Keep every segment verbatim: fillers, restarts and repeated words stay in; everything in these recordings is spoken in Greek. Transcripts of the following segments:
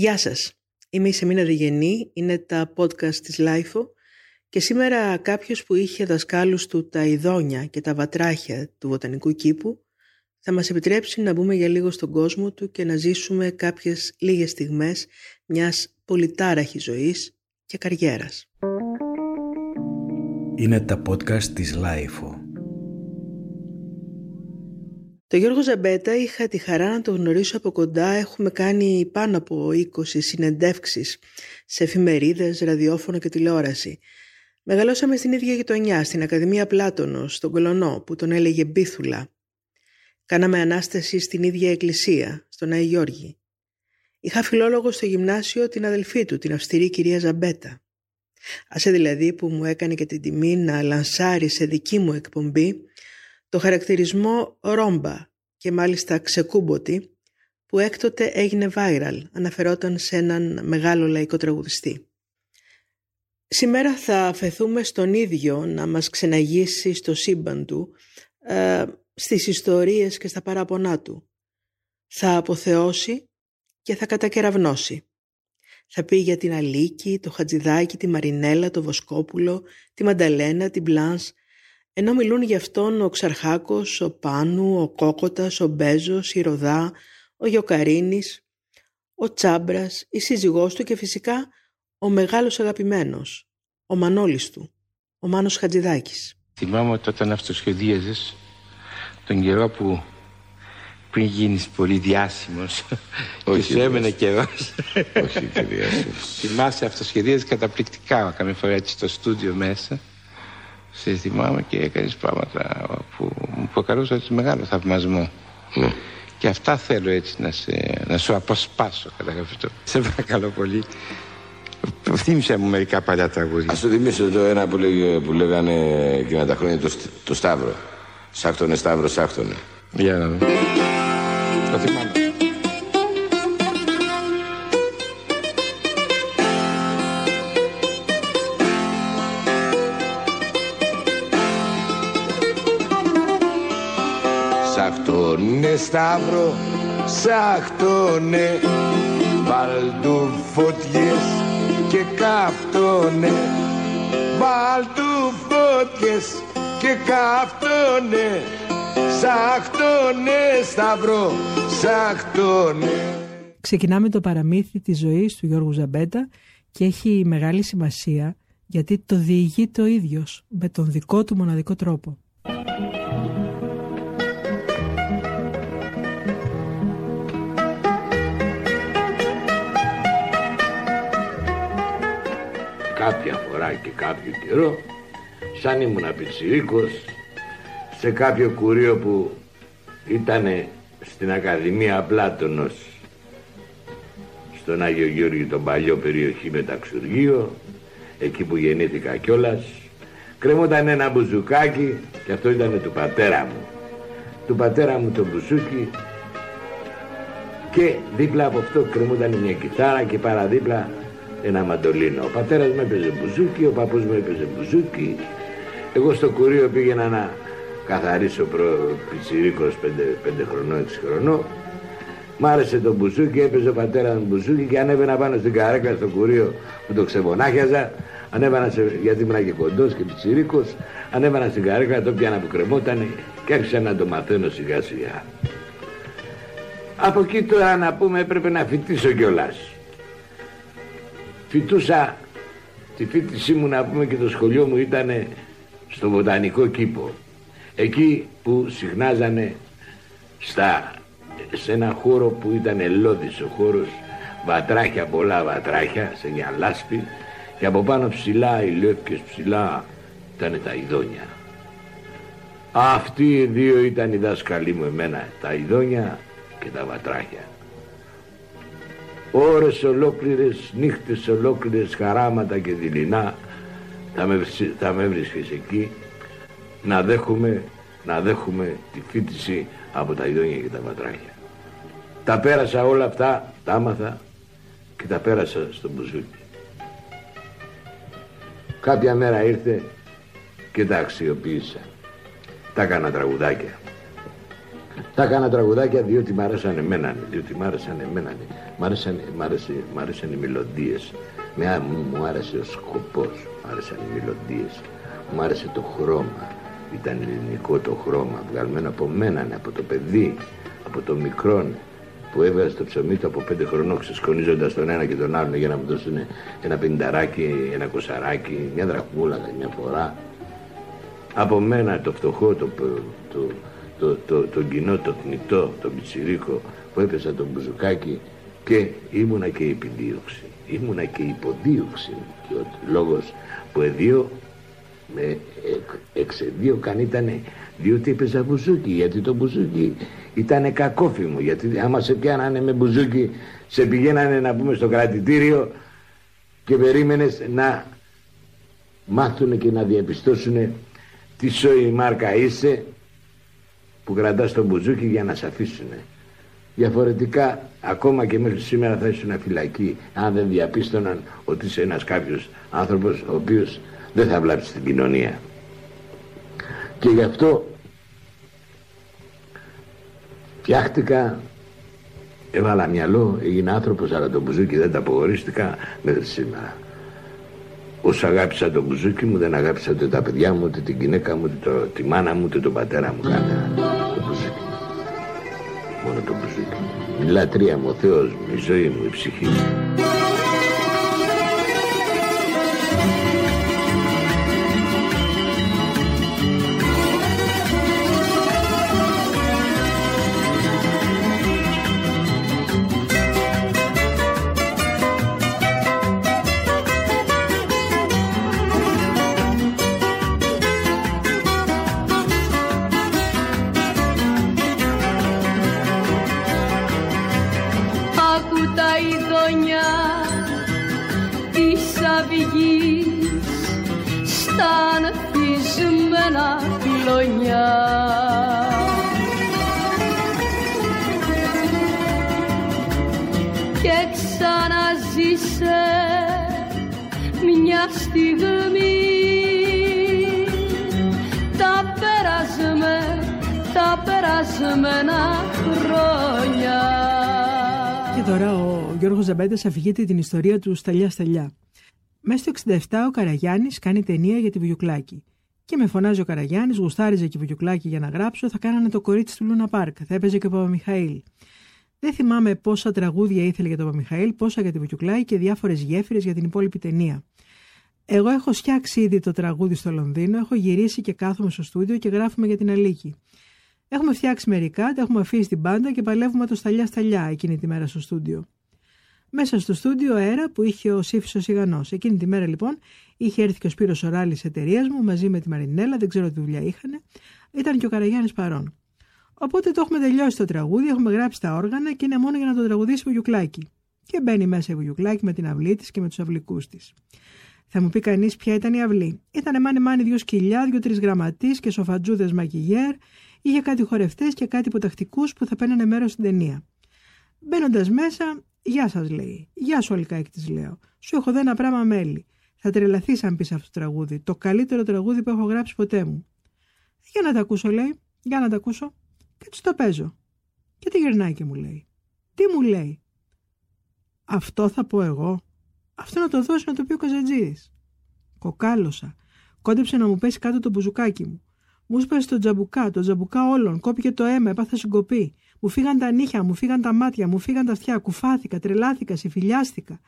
Γεια σας, είμαι η Σεμίνα Διγενή, είναι τα podcast της Lifeo και σήμερα κάποιος που είχε δασκάλους του τα ειδόνια και τα βατράχια του Βοτανικού Κήπου θα μας επιτρέψει να μπούμε για λίγο στον κόσμο του και να ζήσουμε κάποιες λίγες στιγμές μιας πολυτάραχης ζωής και καριέρας. Είναι τα podcast της Lifeo. Το Γιώργο Ζαμπέτα είχα τη χαρά να τον γνωρίσω από κοντά. Έχουμε κάνει πάνω από είκοσι συνεντεύξεις σε εφημερίδες, ραδιόφωνο και τηλεόραση. Μεγαλώσαμε στην ίδια γειτονιά, στην Ακαδημία Πλάτωνος, στον Κολονό, που τον έλεγε Μπίθουλα. Κάναμε ανάσταση στην ίδια εκκλησία, στον Αϊ Γιώργη. Είχα φιλόλογο στο γυμνάσιο την αδελφή του, την αυστηρή κυρία Ζαμπέτα. Άσε δηλαδή που μου έκανε και την τιμή να λανσάρει σε δική μου εκπομπή το χαρακτηρισμό ρόμπα και μάλιστα ξεκούμποτη που έκτοτε έγινε viral, αναφερόταν σε έναν μεγάλο λαϊκό τραγουδιστή. Σήμερα θα αφεθούμε στον ίδιο να μας ξεναγήσει στο σύμπαν του, ε, στις ιστορίες και στα παράπονά του. Θα αποθεώσει και θα κατακεραυνώσει. Θα πει για την Αλίκη, το Χατζιδάκι, τη Μαρινέλα, το Βοσκόπουλο, τη Μανταλένα, την Μπλάνς, ενώ μιλούν γι' αυτόν ο Ξαρχάκος, ο Πάνου, ο Κόκοτας, ο Μπέζος, η Ροδά, ο Γιοκαρίνης, ο Τσάμπρας, η σύζυγός του και φυσικά ο μεγάλος αγαπημένος, ο Μανώλης του, ο Μάνος Χατζιδάκης. Θυμάμαι όταν αυτοσχεδίαζες, τον καιρό που πριν γίνεις πολύ διάσημος και σου έμενε καιρός. Όχι και διάσημος. Θυμάσαι αυτοσχεδίαζες καταπληκτικά, καμιά φορά έτσι στο στούντιο μέσα. Σε θυμάμαι και έκανες πράγματα που μου προκαλούσαν έτσι μεγάλο θαυμασμό. Ναι. Και αυτά θέλω έτσι να, σε, να σου αποσπάσω κατά κάποιο τρόπο. Σε παρακαλώ πολύ. Θύμισε μου μερικά παλιά τραγούδια. Ας το θυμίσω το ένα που, λέγε, που λέγανε εκείνα τα χρόνια, το, το Σταύρο. Σάκτονε Σταύρο, σάκτονε. Για να δω. Το θυμάμαι. Σαχτώνε Σταύρο, σαχτώνε, βάλτου φωτιές και καυτώνε, βάλτου φωτιές και καυτώνε, σαχτώνε Σταύρο, σαχτώνε. Ξεκινάμε το παραμύθι της ζωής του Γιώργου Ζαμπέτα και έχει μεγάλη σημασία γιατί το διηγείται ο ίδιος με τον δικό του μοναδικό τρόπο. Κάποια φορά και κάποιο καιρό, σαν ήμουνα πιτσιρίκος, σε κάποιο κουρίο που ήταν στην Ακαδημία Πλάτωνος, στον Άγιο Γιώργη, τον παλιό περιοχή Μεταξουργείο, εκεί που γεννήθηκα κιόλας, κρεμόταν ένα μπουζουκάκι και αυτό ήταν του πατέρα μου. Του πατέρα μου το μπουζούκι και δίπλα από αυτό κρεμόταν μια κιθάρα και παραδίπλα ένα μαντολίνο. Ο πατέρας μου έπαιζε μπουζούκι, ο παππούς μου έπαιζε μπουζούκι. Εγώ στο κουρίο πήγαινα να καθαρίσω προ... πιτσιρίκος πέντε χρονών, έξι χρονών. Μ' άρεσε το μπουζούκι, έπαιζε ο πατέρας μου μπουζούκι και ανέβαινα πάνω στην καρέκλα στο κουρίο που το ξεμονάχιαζα. Ανέβαινα, σε... γιατί ήμουν και κοντός και πιτσιρίκος, ανέβαινα στην καρέκλα, το πιάνα που κρεμότανε και άρχισα να το μαθαίνω σιγά σιγά. Από εκεί τώρα να πούμε έπρεπε να φοιτήσω κιόλας. Φοιτούσα, τη φοιτησή μου να πούμε και το σχολείο μου ήταν στο Βοτανικό Κήπο. Εκεί που συχνάζανε στα, σε ένα χώρο που ήταν ελώδης ο χώρος, βατράχια, πολλά βατράχια, σε μια λάσπη και από πάνω ψηλά, οι λεύκες ψηλά, ήταν τα ειδόνια. Αυτοί οι δύο ήταν οι δάσκαλοι μου εμένα, τα ειδόνια και τα βατράχια. Ώρες ολόκληρες, νύχτες ολόκληρες, χαράματα και δειλινά θα με, θα με βρίσκεις εκεί να δέχουμε, να δέχουμε τη φοίτηση από τα ειδόνια και τα βατράχια. Τα πέρασα όλα αυτά, τα άμαθα και τα πέρασα στο μπουζούκι. Κάποια μέρα ήρθε και τα αξιοποίησα. Τα έκανα τραγουδάκια. Θα έκανα τραγουδάκια διότι μ' άρεσαν εμένα, διότι μ' άρεσαν εμένα, μ' άρεσαν, μ' άρεσε, μ' άρεσαν οι μελωδίες, μου άρεσε ο σκοπός, μ' άρεσαν οι μελωδίες, μου άρεσε το χρώμα, ήταν ελληνικό το χρώμα, βγαλμένο από μένα, από το παιδί, από το μικρόν, που έβγαζε το ψωμί του από πέντε χρονών, ξεσκονίζοντας τον ένα και τον άλλον για να μου δώσουν ένα πενταράκι, ένα κοσαράκι, μια δραχμούλα μια φορά. Από μένα το φτωχό, το, το, το, το, το κοινό, το θνητό, το πιτσιρίκο που έπεσα τον μπουζουκάκι και ήμουνα και επιδίωξη, ήμουνα και υποδίωξη και ο λόγος που εδίω με εξεδίωκαν ήτανε διότι έπαιζα μπουζούκι, γιατί το μπουζούκι ήτανε κακόφημο, γιατί άμα σε πιάνανε με μπουζούκι σε πηγαίνανε να πούμε στο κρατητήριο και περίμενες να μάθουνε και να διαπιστώσουνε τι σοϊ μάρκα είσαι που κρατάς τον μπουζούκι για να σε αφήσουνε. Διαφορετικά, ακόμα και μέχρι σήμερα θα ήσουν φυλακή αν δεν διαπίστωναν ότι είσαι ένας κάποιος άνθρωπος ο οποίος δεν θα βλάψει την κοινωνία. Και γι' αυτό φτιάχτηκα, έβαλα μυαλό, έγινα άνθρωπος, αλλά το μπουζούκι δεν τα απογορίστηκα μέχρι σήμερα. Όσο αγάπησα το μπουζούκι μου, δεν αγάπησα ούτε τα παιδιά μου, ούτε την γυναίκα μου, ούτε το, τη μάνα μου, ούτε τον πατέρα μου, κανένα. Το μπουζούκι. Μόνο το μπουζούκι. Η λατρεία μου, ο Θεός μου, η ζωή μου, η ψυχή μου. Και τώρα ο Γιώργος Ζαμπέτας αφηγείται την ιστορία του σταλιά σταλιά. Μέσα στο εξήντα επτά ο Καραγιάννης κάνει ταινία για τη Βουγιουκλάκη. Και με φωνάζει ο Καραγιάννης, γουστάριζε και η Βουγιουκλάκη για να γράψω, θα κάνανε το κορίτσι του Λούνα Πάρκ, θα έπαιζε και ο Παπαμιχαήλ. Δεν θυμάμαι πόσα τραγούδια ήθελε για τον Παπαμιχαήλ, πόσα για τη Βουγιουκλάκη και διάφορες γέφυρες για την υπόλοιπη ταινία. Εγώ έχω φτιάξει ήδη το τραγούδι στο Λονδίνο, έχω γυρίσει και κάθομαι στο στούντιο και γράφουμε για την Αλίκη. Έχουμε φτιάξει μερικά, τα έχουμε αφήσει στην πάντα και παλεύουμε το σταλιά σταλιά εκείνη τη μέρα στο στούντιο. Μέσα στο στούντιο αέρα που είχε ο Σύφης ο Σιγανός. Εκείνη τη μέρα λοιπόν είχε έρθει και ο Σπύρος ο Ράλης εταιρείας μου μαζί με τη Μαρινέλα, δεν ξέρω τι δουλειά είχανε. Ήταν και ο Καραγιάννης παρών. Οπότε το έχουμε τελειώσει το τραγούδι, έχουμε γράψει τα όργανα και είναι μόνο για να το τραγουδήσει η Βουγιουκλάκη. Και μπαίνει μέσα η Βουγιουκλάκη με την αυλή της και με τους αυλικούς της. Θα μου πει κανείς ποια ήταν η αυλή. Ήτανε μάνι μάνι δύο σκυλιά, δύο-τρεις γραμματείς και σοφατζούδες μακιγιέρ. Είχε κάτι χορευτές και κάτι υποτακτικούς που θα παίρνανε μέρος στην ταινία. Μπαίνοντας μέσα, γεια σας λέει. Γεια σου, Αλικάκη, της λέω. Σου έχω δει ένα πράγμα μέλι. Θα τρελαθείς αν πεις αυτό το τραγούδι. Το καλύτερο τραγούδι που έχω γράψει ποτέ μου. Για να τα ακούσω, λέει. Για να τα ακούσω. Και του το παίζω. Και τι γυρνάει και μου λέει. Τι μου λέει. Αυτό θα πω εγώ. Αυτό να το δώσω να το πει ο Καζατζίδης. Κοκάλωσα. Κόντεψε να μου πέσει κάτω το μπουζουκάκι μου. Μου σπάσε το τζαμπουκά, το τζαμπουκά όλων, κόπηκε το αίμα, έπαθα συγκοπή. Μου φύγαν τα νύχια, μου φύγαν τα μάτια, μου φύγαν τα αυτιά, κουφάθηκα, τρελάθηκα, συμφιλιάστηκα.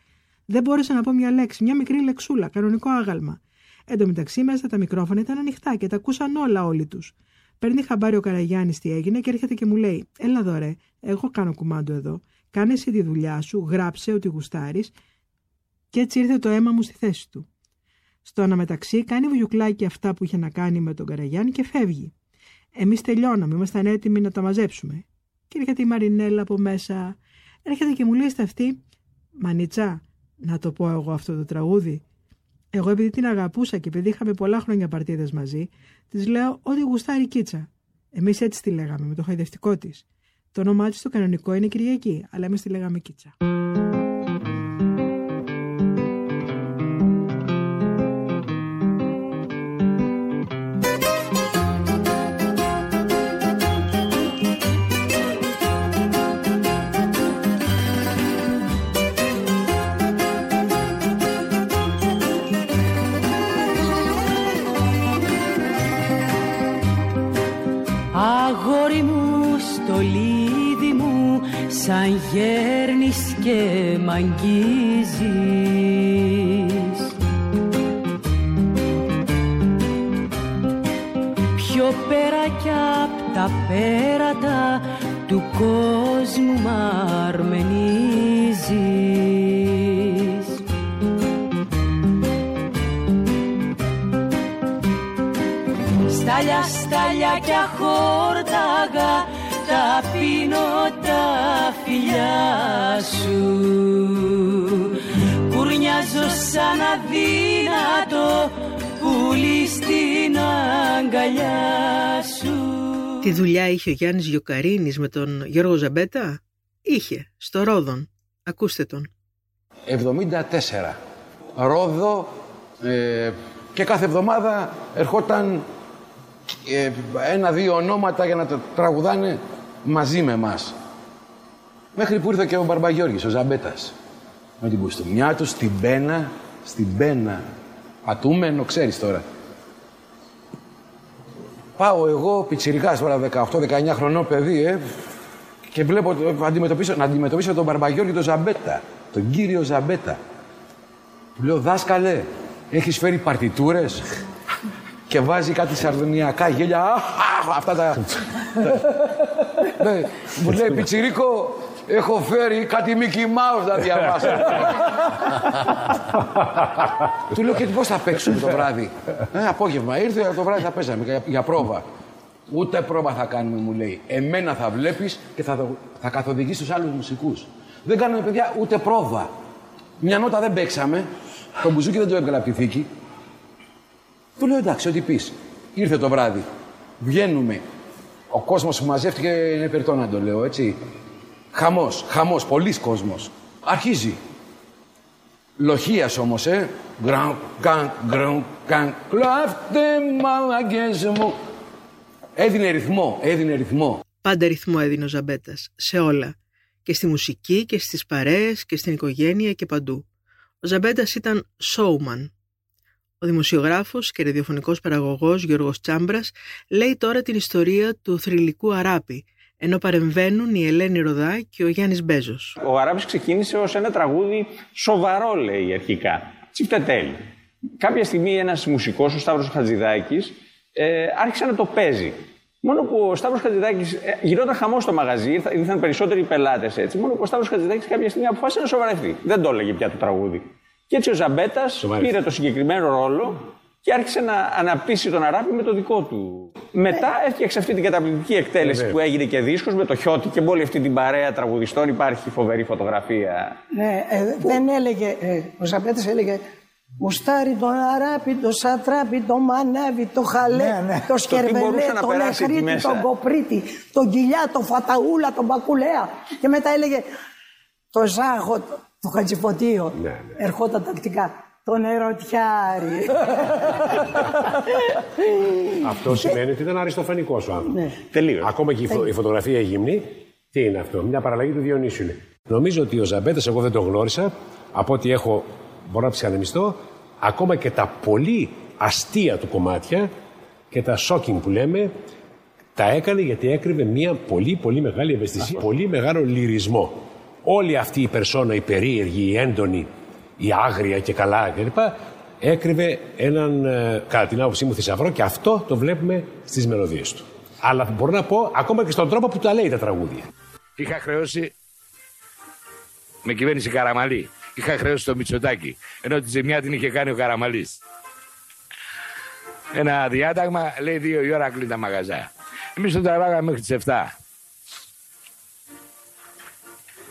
Δεν μπόρεσα να πω μια λέξη, μια μικρή λεξούλα, κανονικό άγαλμα. Εν τω μεταξύ μέσα τα μικρόφωνα ήταν ανοιχτά και τα ακούσαν όλα όλοι τους. Παίρνει χαμπάρι ο Καραγιάννης τι έγινε και έρχεται και μου λέει: Έλα εδώ ρε, εγώ κάνω κουμάντο εδώ. Κάνε εσύ τη δουλειά σου, γράψε ό,τι γουστάρεις. Και έτσι ήρθε το αίμα μου στη θέση του. Στο αναμεταξύ κάνει Βουγιουκλάκη αυτά που είχε να κάνει με τον Καραγιάννη και φεύγει. Εμείς τελειώναμε, ήμασταν έτοιμοι να τα μαζέψουμε. Και έρχεται η Μαρινέλα από μέσα. Έρχεται και μου λέει στα αυτή, Μανίτσα, να το πω εγώ αυτό το τραγούδι. Εγώ επειδή την αγαπούσα και επειδή είχαμε πολλά χρόνια παρτίδες μαζί, της λέω ότι γουστάρει κίτσα. Εμείς έτσι τη λέγαμε, με το χαϊδευτικό της. Το όνομά της το κανονικό είναι Κυριακή, αλλά εμείς τη λέγαμε κίτσα. γέρνεις και μ' αγγίζεις. Πιο πέρα κι απ' τα πέρατα του κόσμου μ' αρμενίζεις. Στάλια, στάλια κι αχόρταγα τα πίνω τα φιλιά σου. Κουρνιάζω σαν αδύνατο πουλί στην αγκαλιά σου. Τι δουλειά είχε ο Γιάννης Γιοκαρίνης με τον Γιώργο Ζαμπέτα? Είχε, στο Ρόδον. Ακούστε τον. εβδομήντα τέσσερα. Ρόδο ε, και κάθε εβδομάδα ερχόταν ε, ένα-δύο ονόματα για να τα τραγουδάνε μαζί με μας. Μέχρι που ήρθε και ο Μπαρμπαγιώργης, ο Ζαμπέτας. Με την κουστούμιά του, στην πένα, στην πένα. Πατούμενο, ξέρεις τώρα. Πάω εγώ, πιτσιρικάς τώρα, δεκαοκτώ δεκαεννιά χρονών παιδί, ε, και βλέπω να αντιμετωπίσω, να αντιμετωπίσω τον Μπαρμπαγιώργη τον Ζαμπέτα, τον κύριο Ζαμπέτα. Του λέω, δάσκαλε, έχεις φέρει παρτιτούρες? Και βάζει κάτι σαρδονιακά γέλια, α, α, αυτά τα... Ναι, μου λέει, πιτσιρίκο, έχω φέρει κάτι Mickey Mouse να διαβάσω. Του λέω, και πώς θα παίξουμε το βράδυ? ε, απόγευμα ήρθε, το βράδυ θα παίζαμε για, για πρόβα. Ούτε πρόβα θα κάνουμε, μου λέει. Εμένα θα βλέπεις και θα, θα καθοδηγείς τους άλλους μουσικούς. Δεν κάναμε, παιδιά, ούτε πρόβα. Μια νότα δεν παίξαμε. Το μπουζούκι δεν το έβγαλα από τη θήκη. Του λέω, εντάξει, ό,τι πεις. Ήρθε το βράδυ. Βγαίνουμε. Ο κόσμος που μαζεύτηκε είναι περιττό, να το λέω, έτσι. Χαμός, χαμός, πολλής κόσμος. Αρχίζει. Λοχίας όμως, ε. Γκραν, καν, γκραν, καν. Κλάφτε μαλακές μου. Έδινε ρυθμό, έδινε ρυθμό. Πάντα ρυθμό έδινε ο Ζαμπέτας. Σε όλα. Και στη μουσική και στις παρέες και στην οικογένεια και παντού. Ο Ζαμπέτας ήταν showman. Ο δημοσιογράφος και ραδιοφωνικός παραγωγός Γιώργος Τσάμπρας λέει τώρα την ιστορία του θρυλικού Αράπη, ενώ παρεμβαίνουν η Ελένη Ροδά και ο Γιάννης Μπέζος. Ο Αράπης ξεκίνησε ως ένα τραγούδι σοβαρό, λέει αρχικά, τσιφτετέλι. Κάποια στιγμή ένας μουσικός, ο Σταύρος Χατζιδάκης, ε, άρχισε να το παίζει. Μόνο που ο Σταύρος Χατζιδάκης, ε, γινόταν χαμός στο μαγαζί, ήρθαν περισσότεροι πελάτες έτσι. Μόνο που ο Σταύρος Χατζιδάκης κάποια στιγμή αποφάσισε να σοβαρευτεί. Δεν το έλεγε πια το τραγούδι. Και έτσι ο Ζαμπέτας πήρε το συγκεκριμένο ρόλο και άρχισε να αναπτύσσει τον Αράπη με το δικό του. Μετά έφτιαξε αυτή την καταπληκτική εκτέλεση που έγινε και δίσκος με το Χιώτη και με όλη αυτή την παρέα τραγουδιστών. Υπάρχει φοβερή φωτογραφία. Ναι, ε, που... δεν έλεγε, ε, ο Ζαμπέτας έλεγε «Μουστάρι τον Αράπη, το σατράπι, το μανάβι, το χαλέ, ναι, ναι. το σκερβελέ, το τον εχρίτη, τον κοπρίτη, τον κοιλιά, τον φαταούλα, τον μπακουλέα». Και μετά έλεγε «Το ζάχο, το χατζιποτίο». Ναι, ναι. Ερχόταν τακτικά. Τον ερωτιάρι. Αυτό σημαίνει ότι ήταν αριστοφανικός ο άνθρωπος. Ναι. Τελείως. Ακόμα και η, φω- η φωτογραφία γυμνή, τι είναι αυτό? Μια παραλλαγή του Διονύσου είναι. Νομίζω ότι ο Ζαμπέτας, εγώ δεν τον γνώρισα, από ό,τι έχω, μπορώ να ψυχανεμιστώ, ακόμα και τα πολύ αστεία του κομμάτια και τα shocking που λέμε, τα έκανε γιατί έκρυβε μια πολύ πολύ μεγάλη ευαισθησία, πολύ μεγάλο λυρισμό. Όλη αυτή η περσόνα, η περίεργη, η έντονη, η άγρια και καλά κλπ. Έκρυβε έναν, κατά την άποψή μου, θησαυρό, και αυτό το βλέπουμε στις μελωδίες του. Αλλά μπορώ να πω ακόμα και στον τρόπο που τα λέει τα τραγούδια. Είχα χρεώσει με κυβέρνηση Καραμαλή. Είχα χρεώσει το Μητσοτάκι. Ενώ τη ζημιά την είχε κάνει ο Καραμαλής. Ένα διάταγμα λέει δύο η ώρα κλείνει τα μαγαζά. Εμείς τον τραβάγαμε μέχρι τις εφτά.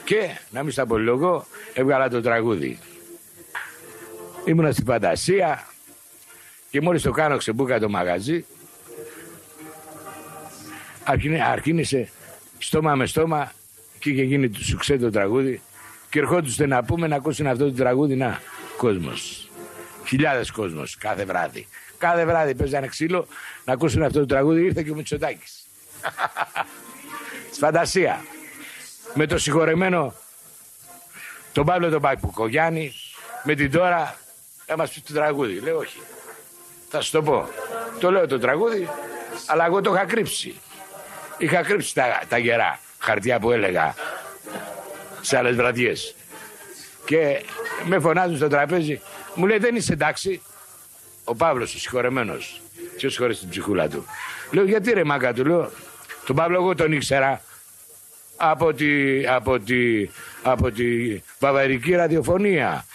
Και, να μην στα πω λόγο, έβγαλα το τραγούδι. Ήμουνα στη Φαντασία και μόλις το κάνω ξεμπούκα το μαγαζί, αρχίνησε στόμα με στόμα και είχε γίνει του σουξέ το τραγούδι και ερχόντουστε να πούμε να ακούσουν αυτό το τραγούδι, να, κόσμος. Χιλιάδες κόσμος κάθε βράδυ. Κάθε βράδυ παίζανε ξύλο να ακούσουν αυτό το τραγούδι. Ήρθε και ο Μητσοτάκης. Στη Φαντασία. Με το συγχωρεμένο τον Παύλο τον Παϊποκογιάννη, με την τώρα να μας πει το τραγούδι. Λέω όχι, θα σου το πω. Το λέω το τραγούδι, αλλά εγώ το είχα κρύψει. Είχα κρύψει τα, τα γερά χαρτιά που έλεγα. σε άλλες βραδιές. Και με φωνάζουν στο τραπέζι, μου λέει δεν είσαι εντάξει. Ο Παύλος, ο συγχωρεμένος, ποιο συγχωρεί την ψυχούλα του. Λέω γιατί ρε μάκα του, λέω. Τον Παύλο εγώ τον ήξερα από τη, από τη, από τη βαβαρική ραδιοφωνία.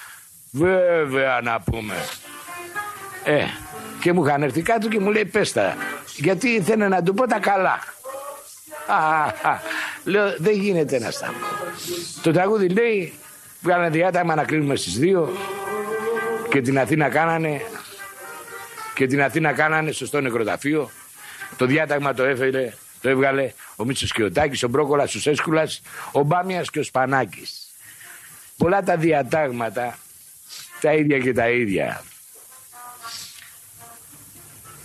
Βέβαια να πούμε. Ε, και μου είχαν έρθει κάτω και μου λέει πες τα. Γιατί ήθελε να του πω τα καλά. Α, α, λέω δεν γίνεται να σταματώ. Το τραγούδι λέει βγάλανε διάταγμα να κλείνουμε στις δύο και την Αθήνα κάνανε και την Αθήνα κάνανε σωστό νεκροταφείο. Το διάταγμα το έφερε, το έβγαλε ο Μητσοτάκης, ο Μπρόκολας, ο Σέσκουλας, ο Μπάμιας και ο Σπανάκης. Πολλά τα διατάγματα τα ίδια και τα ίδια.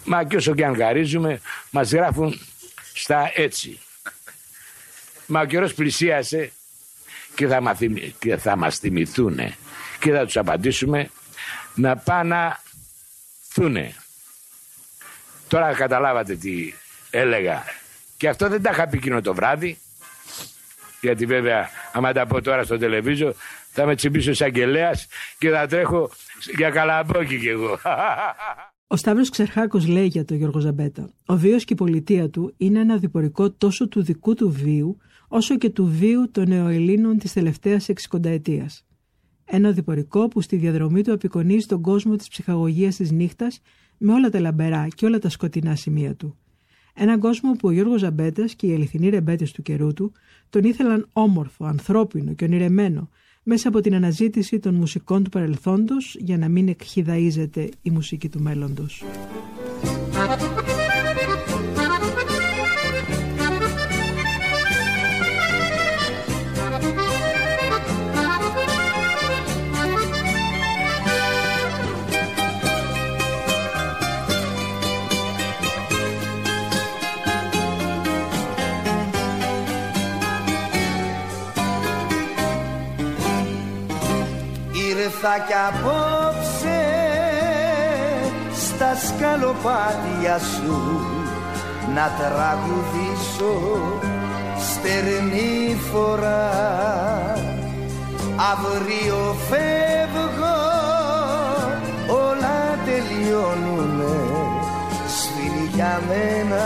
Μα και όσο και αν χαρίζουμε, μας γράφουν στα έτσι. Μα ο καιρός πλησίασε και θα, μαθυμι... και θα μας θυμηθούν και θα τους απαντήσουμε να παναθούνε. Τώρα καταλάβατε τι έλεγα. Και αυτό δεν τα είχα πει εκείνο το βράδυ, γιατί βέβαια άμα τα πω τώρα στο τηλεβίζιο θα με τσιμπήσω σαν κελέας και θα τρέχω για καλαμπόκι κι εγώ. Ο Σταύρος Ξαρχάκος λέει για τον Γιώργο Ζαμπέτα: ο βίος και η πολιτεία του είναι ένα διπορικό τόσο του δικού του βίου, όσο και του βίου των νεοελλήνων της τελευταίας εξηκονταετίας. Ένα διπορικό που στη διαδρομή του απεικονίζει τον κόσμο της ψυχαγωγίας της νύχτας με όλα τα λαμπερά και όλα τα σκοτεινά σημεία του. Έναν κόσμο που ο Γιώργος Ζαμπέτας και οι αληθινοί ρεμπέτες του καιρού του τον ήθελαν όμορφο, ανθρώπινο και ονειρεμένο, μέσα από την αναζήτηση των μουσικών του παρελθόντος για να μην εκχυδαίζεται η μουσική του μέλλοντος. Ήρθα κι απόψε στα σκαλοπάτια σου να τραγουδήσω στερνή φορά. Αύριο φεύγω, όλα τελειώνουνε, σφήνει για μένα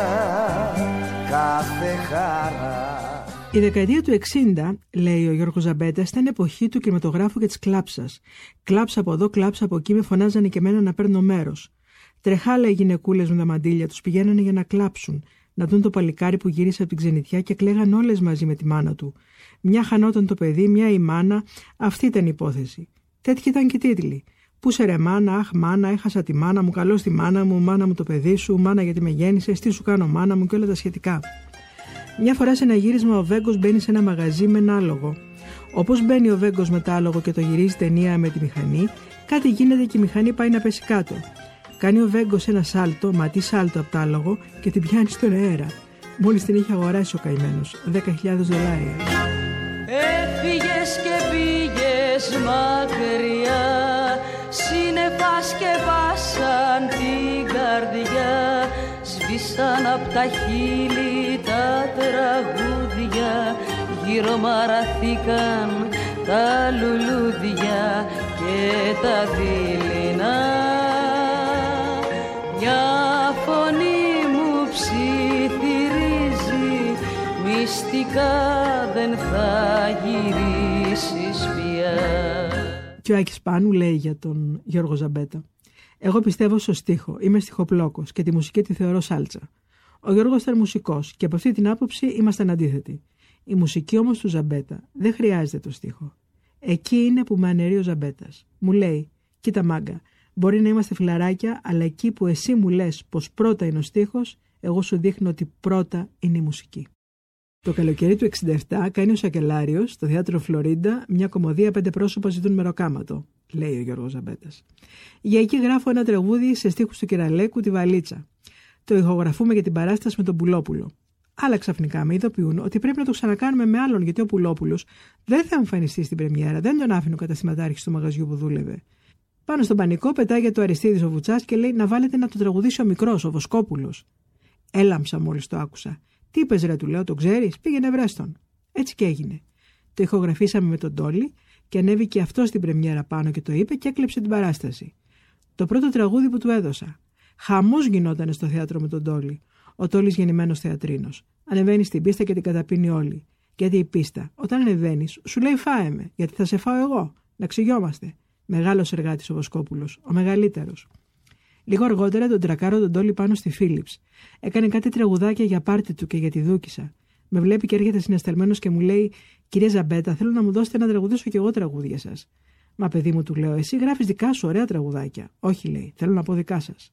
κάθε χαρά. Η δεκαετία του εξήντα, λέει ο Γιώργος Ζαμπέτας, ήταν εποχή του κινηματογράφου και της κλάψας. Κλάψα από εδώ, κλάψα από εκεί, με φωνάζανε και εμένα να παίρνω μέρος. Τρεχάλα οι γυναικούλες με τα μαντήλια τους πηγαίνανε για να κλάψουν, να δουν το παλικάρι που γύρισε από την ξενιτιά και κλαίγαν όλες μαζί με τη μάνα του. Μια χανόταν το παιδί, μια η μάνα, αυτή ήταν η υπόθεση. Τέτοιοι ήταν και τίτλοι. Πού σε ρε μάνα, αχ μάνα, έχασα τη μάνα μου, καλώ τη μάνα μου, μάνα μου το παιδί σου, μάνα γιατί με γέννησε, τι σου κάνω μάνα μου και όλα τα σχετικά. Μια φορά σε ένα γύρισμα ο Βέγκος μπαίνει σε ένα μαγαζί με ένα άλογο. Όπως μπαίνει ο Βέγκος με το άλογο και το γυρίζει ταινία με τη μηχανή, κάτι γίνεται και η μηχανή πάει να πέσει κάτω. Κάνει ο Βέγκος ένα σάλτο, ματή σάλτο από το άλογο και την πιάνει στον αέρα. Μόλις την είχε αγοράσει ο καημένος, δέκα χιλιάδες δολάρια. Έφυγες και πήγες μακριά, σύννεφα σκεπάσαν την καρδιά. Σβήσαν απ' τα χείλη τα τραγούδια, γύρω μαραθήκαν τα λουλούδια και τα δειλινά. Μια φωνή μου ψιθυρίζει, μυστικά δεν θα γυρίσεις πια. Και ο Άκης Πάνου λέει για τον Γιώργο Ζαμπέτα: εγώ πιστεύω στο στίχο, είμαι στιχοπλόκος και τη μουσική τη θεωρώ σάλτσα. Ο Γιώργος ήταν μουσικός και από αυτή την άποψη ήμασταν αντίθετοι. Η μουσική όμως του Ζαμπέτα δεν χρειάζεται το στίχο. Εκεί είναι που με αναιρεί ο Ζαμπέτας. Μου λέει: κοίτα μάγκα, μπορεί να είμαστε φιλαράκια, αλλά εκεί που εσύ μου λες πως πρώτα είναι ο στίχος, εγώ σου δείχνω ότι πρώτα είναι η μουσική. Το καλοκαίρι του εξήντα επτά κάνει ο Σακελάριος στο θέατρο Φλωρίντα μια κομμωδία «Πέντε πρόσωπα ζητούν μεροκάματο», λέει ο Γιώργος Ζαμπέτας. Για εκεί γράφω ένα τραγούδι σε στίχους του Κυραλέκου, τη Βαλίτσα. Το ηχογραφούμε για την παράσταση με τον Πουλόπουλο. Αλλά ξαφνικά με ειδοποιούν ότι πρέπει να το ξανακάνουμε με άλλον, γιατί ο Πουλόπουλος δεν θα εμφανιστεί στην πρεμιέρα, δεν τον άφηνε ο καταστηματάρχης του μαγαζιού που δούλευε. Πάνω στον πανικό πετάγεται το Αριστίδης ο Βουτσάς και λέει να βάλετε να το τραγουδήσει ο μικρός, ο Βοσκόπουλος. Έλαμψα μόλις το άκουσα. Τι είπες ρε, του λέω, τον ξέρεις, πήγαινε βρέστον. Έτσι και έγινε. Το ηχογραφήσαμε με τον Τόλι και ανέβηκε αυτό στην πρεμιέρα πάνω και το είπε και έκλεψε την παράσταση. Το πρώτο τραγούδι που του έδωσα. Χαμός γινότανε στο θέατρο με τον Τόλι. Ο Τόλις γεννημένος θεατρίνος. Ανεβαίνει στην πίστα και την καταπίνει όλη. Γιατί η πίστα, όταν ανεβαίνει, σου λέει φάε με, γιατί θα σε φάω εγώ. Να ξυγιόμαστε. Μεγάλος εργάτης ο Βοσκόπουλος, ο μεγαλύτερος. Λίγο αργότερα τον τρακάρω τον Τόλι πάνω στη Φίλιπς. Έκανε κάτι τραγουδάκια για πάρτι του και για τη Δούκισσα. Με βλέπει και έρχεται συναισθαλμένος και μου λέει: Κυρία Ζαμπέτα, θέλω να μου δώσετε να τραγουδήσω κι εγώ τραγούδια σας. Μα παιδί μου, του λέω: Εσύ γράφεις δικά σου ωραία τραγουδάκια. Όχι, λέει, θέλω να πω δικά σας.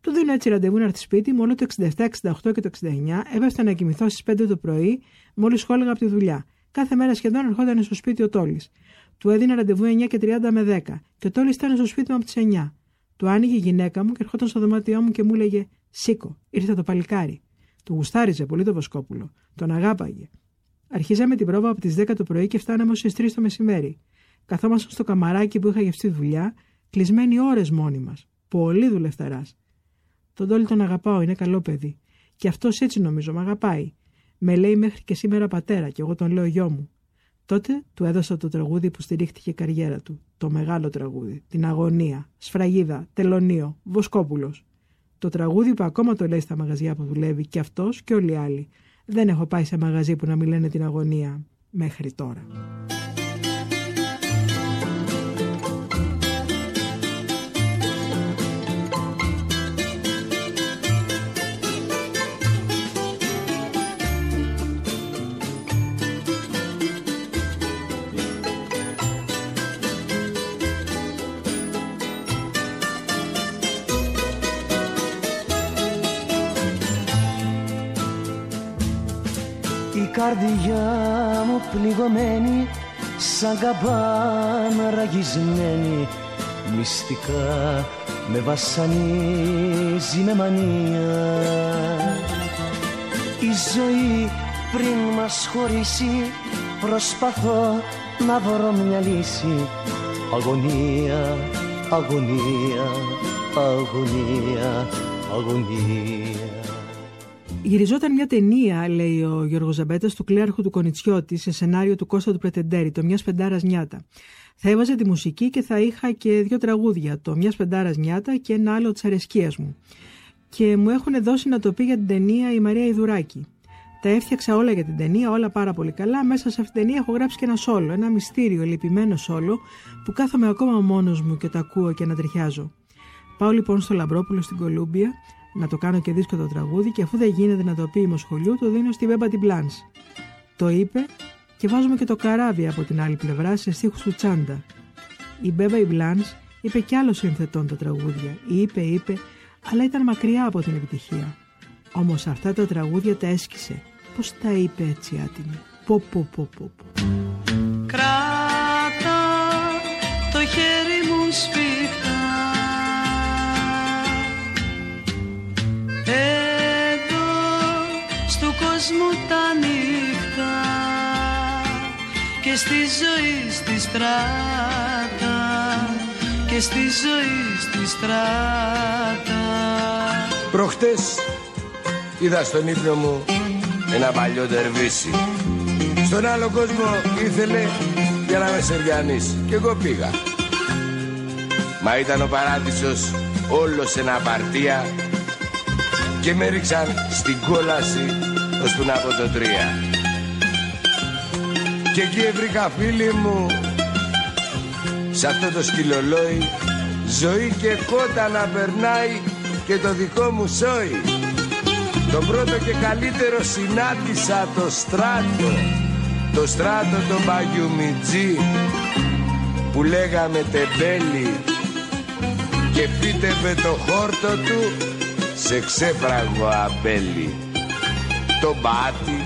Του δίνω έτσι ραντεβού να έρθει σπίτι μου, όλο το εξήντα επτά, εξήντα οκτώ και το εξήντα εννιά έπεφτα να κοιμηθώ στις πέντε το πρωί, μόλις χόλεγα από τη δουλειά. Κάθε μέρα σχεδόν ερχόταν στο σπίτι ο Τόλις. Του έδινα ραντεβού εννιά και τριάντα με δέκα και ο Τόλις ήταν στο σπίτι μου από τις εννιά. Του άνοιγε η γυναίκα μου και ερχόταν στο δωμάτιό μου και μου έλεγε: Σήκω, ήρθε το παλικάρι. Του γουστάριζε πολύ το Βοσκόπουλο, τον αγάπαγε. Αρχίζαμε την πρόβα από τις δέκα το πρωί και φτάναμε ως τις τρεις το μεσημέρι. Καθόμασταν στο καμαράκι που είχα γευστεί δουλειά, κλεισμένοι ώρες μόνοι μας. Πολύ δουλευταράς. Τον Τόλι τον αγαπάω, είναι καλό παιδί. Και αυτός έτσι νομίζω, μ' αγαπάει. Με λέει μέχρι και σήμερα πατέρα, και εγώ τον λέω γιο μου. Τότε του έδωσα το τραγούδι που στηρίχτηκε η καριέρα του. Το μεγάλο τραγούδι. Την Αγωνία. Σφραγίδα. Τελωνίο. Βοσκόπουλος. Το τραγούδι που ακόμα το λέει στα μαγαζιά που δουλεύει και αυτός και όλοι οι άλλοι. Δεν έχω πάει σε μαγαζί που να μην λένε την Αγωνία μέχρι τώρα. Η καρδιά μου πληγωμένη, σαν καμπάνα ραγισμένη, μυστικά με βασανίζει με μανία. Η ζωή πριν μας χωρίσει, προσπαθώ να βρω μια λύση. Αγωνία, αγωνία, αγωνία, αγωνία. Γυριζόταν μια ταινία, λέει ο Γιώργος Ζαμπέτας, του Κλέαρχου του Κονιτσιώτη, σε σενάριο του Κώστα του Πρετεντέρη, το Μιας Πεντάρας Νιάτα. Θα έβαζα τη μουσική και θα είχα και δύο τραγούδια, το Μιας Πεντάρας Νιάτα και ένα άλλο της αρεσκίας μου. Και μου έχουν δώσει να το πει για την ταινία η Μαρία Ιδουράκη. Τα έφτιαξα όλα για την ταινία, όλα πάρα πολύ καλά. Μέσα σε αυτήν την ταινία έχω γράψει και ένα σόλο, ένα μυστήριο, λυπημένο σόλο, που κάθομαι ακόμα μόνος μου και το ακούω και ανατριχιάζω. Πάω λοιπόν στο Λαμπρόπουλο στην Κολούμπια. Να το κάνω και δίσκο το τραγούδι, και αφού δεν γίνεται να το πει η Μοσχολιού, το δίνω στη Μπέμπα την Μπλάνς. Το είπε και βάζουμε και το καράβι από την άλλη πλευρά σε στίχους του Τσάντα. Η Μπέμπα η Μπλάνς είπε κι άλλο συνθετών τα τραγούδια. Είπε, είπε, αλλά ήταν μακριά από την επιτυχία. Όμως αυτά τα τραγούδια τα έσκησε. Πώς τα είπε έτσι άτιμη. Πω, πω, πω, πω, πω. Κράτα το χέρι μου σφιχτά. Εδώ στου κόσμου τα νύχτα και στη ζωή στη στράτα, και στη ζωή στη στράτα. Προχτές είδα στον ύπνο μου ένα παλιό τερβίσι. Στον άλλο κόσμο ήθελε για να με σεριανίσει και εγώ πήγα. Μα ήταν ο παράδεισος όλος ένα απαρτία και με ρίξαν στην κόλαση ως του να πω το τρία. Και εκεί βρήκα φίλοι μου σε αυτό το σκυλολόι, ζωή και κότα να περνάει και το δικό μου σόι. Το πρώτο και καλύτερο συνάντησα το στράτο, το στράτο τον Παγιουμιτζή που λέγαμε τεμπέλη και φύτευε το χόρτο του σε ξέφραγο αμπέλι. Το Μπάτι,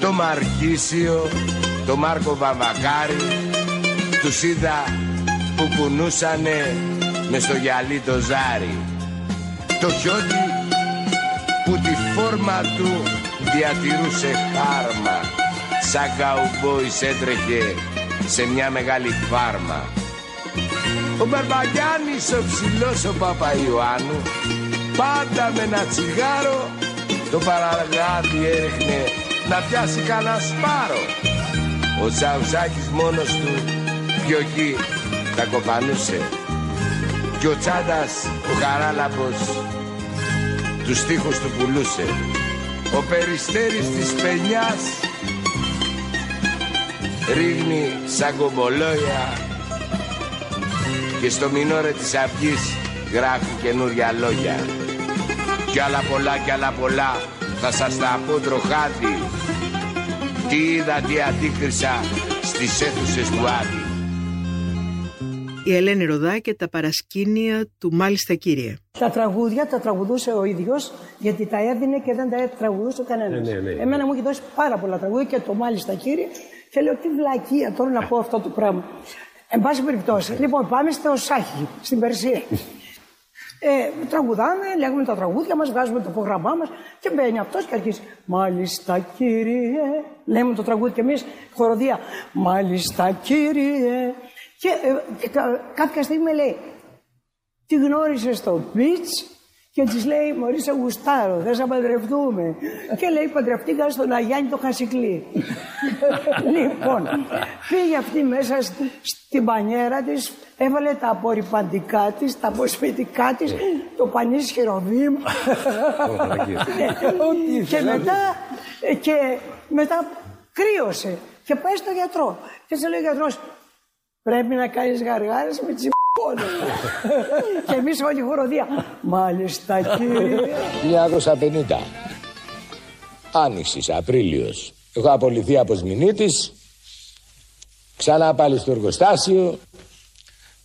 το Μαρκίσιο, το Μάρκο Βαμβακάρη, τους είδα που κουνούσανε μες στο γυαλί το ζάρι. Το Χιώτη που τη φόρμα του διατηρούσε χάρμα, σαν καουμπόις έτρεχε σε μια μεγάλη φάρμα. Ο Μπαρμπαγιάννης ο ψηλός ο Παπαϊωάννου πάντα με ένα τσιγάρο το παραγάδι έριχνε να πιάσει κανένα σπάρο. Ο Τσαουσάκης μόνος του πιοχή τα κοπανούσε. Και ο Τσάντας, ο Χαράλαμπος, τους στίχους του πουλούσε. Ο Περιστέρης της Πενιάς ρίχνει σαν κομπολόγια και στο μινόρε της Αυγής γράφει καινούρια λόγια. Κι άλλα πολλά, κι άλλα πολλά θα σας τα πω τροχάτη. Τι είδα, τι αντίκρισα στις αίθουσες του Άδη. Η Ελένη Ροδά και τα παρασκήνια του Μάλιστα Κύριε. Τα τραγούδια τα τραγουδούσε ο ίδιος, γιατί τα έδινε και δεν τα τραγουδούσε κανένας. Ναι, ναι, ναι. Εμένα μου έχει δώσει πάρα πολλά τραγούδια και το Μάλιστα Κύριε. Και λέω τι βλακεία τώρα να πω αυτό το πράγμα. Εν πάση περιπτώσει, λοιπόν, πάμε στο Σάχη, στην Περσία. Ε, τραγουδάμε, λέγουμε τα τραγούδια μας, βγάζουμε το πρόγραμμά μας και μπαίνει αυτός και αρχίζει. Μάλιστα κύριε. Λέμε το τραγούδι και εμείς χοροδία. Μάλιστα κύριε. Και ε, κα, κάποια στιγμή με λέει, τη γνώρισε στο beach και τη λέει: Μωρή, σε γουστάρω, θες να παντρευτούμε. Και λέει: Παντρευτήκα στον Αγιάννη το Χασικλή. Λοιπόν, πήγε αυτή μέσα στη, στην πανιέρα της, έβαλε τα απορριπαντικά της, τα αποσπιτικά της, το πανίσχυρο βήμα. Και μετά, και μετά κρύωσε και πάει στον γιατρό. Και της λέει ο γιατρός: Πρέπει να κάνεις γαργάρες με τις μπ***ονες. Και εμείς όλη χοροδία. Μάλιστα κύριε. χίλια εννιακόσια πενήντα. Άνοιξης, Απρίλιος. Έχω απολυθεί από Σμινίτης. Ξανά πάλι στο εργοστάσιο.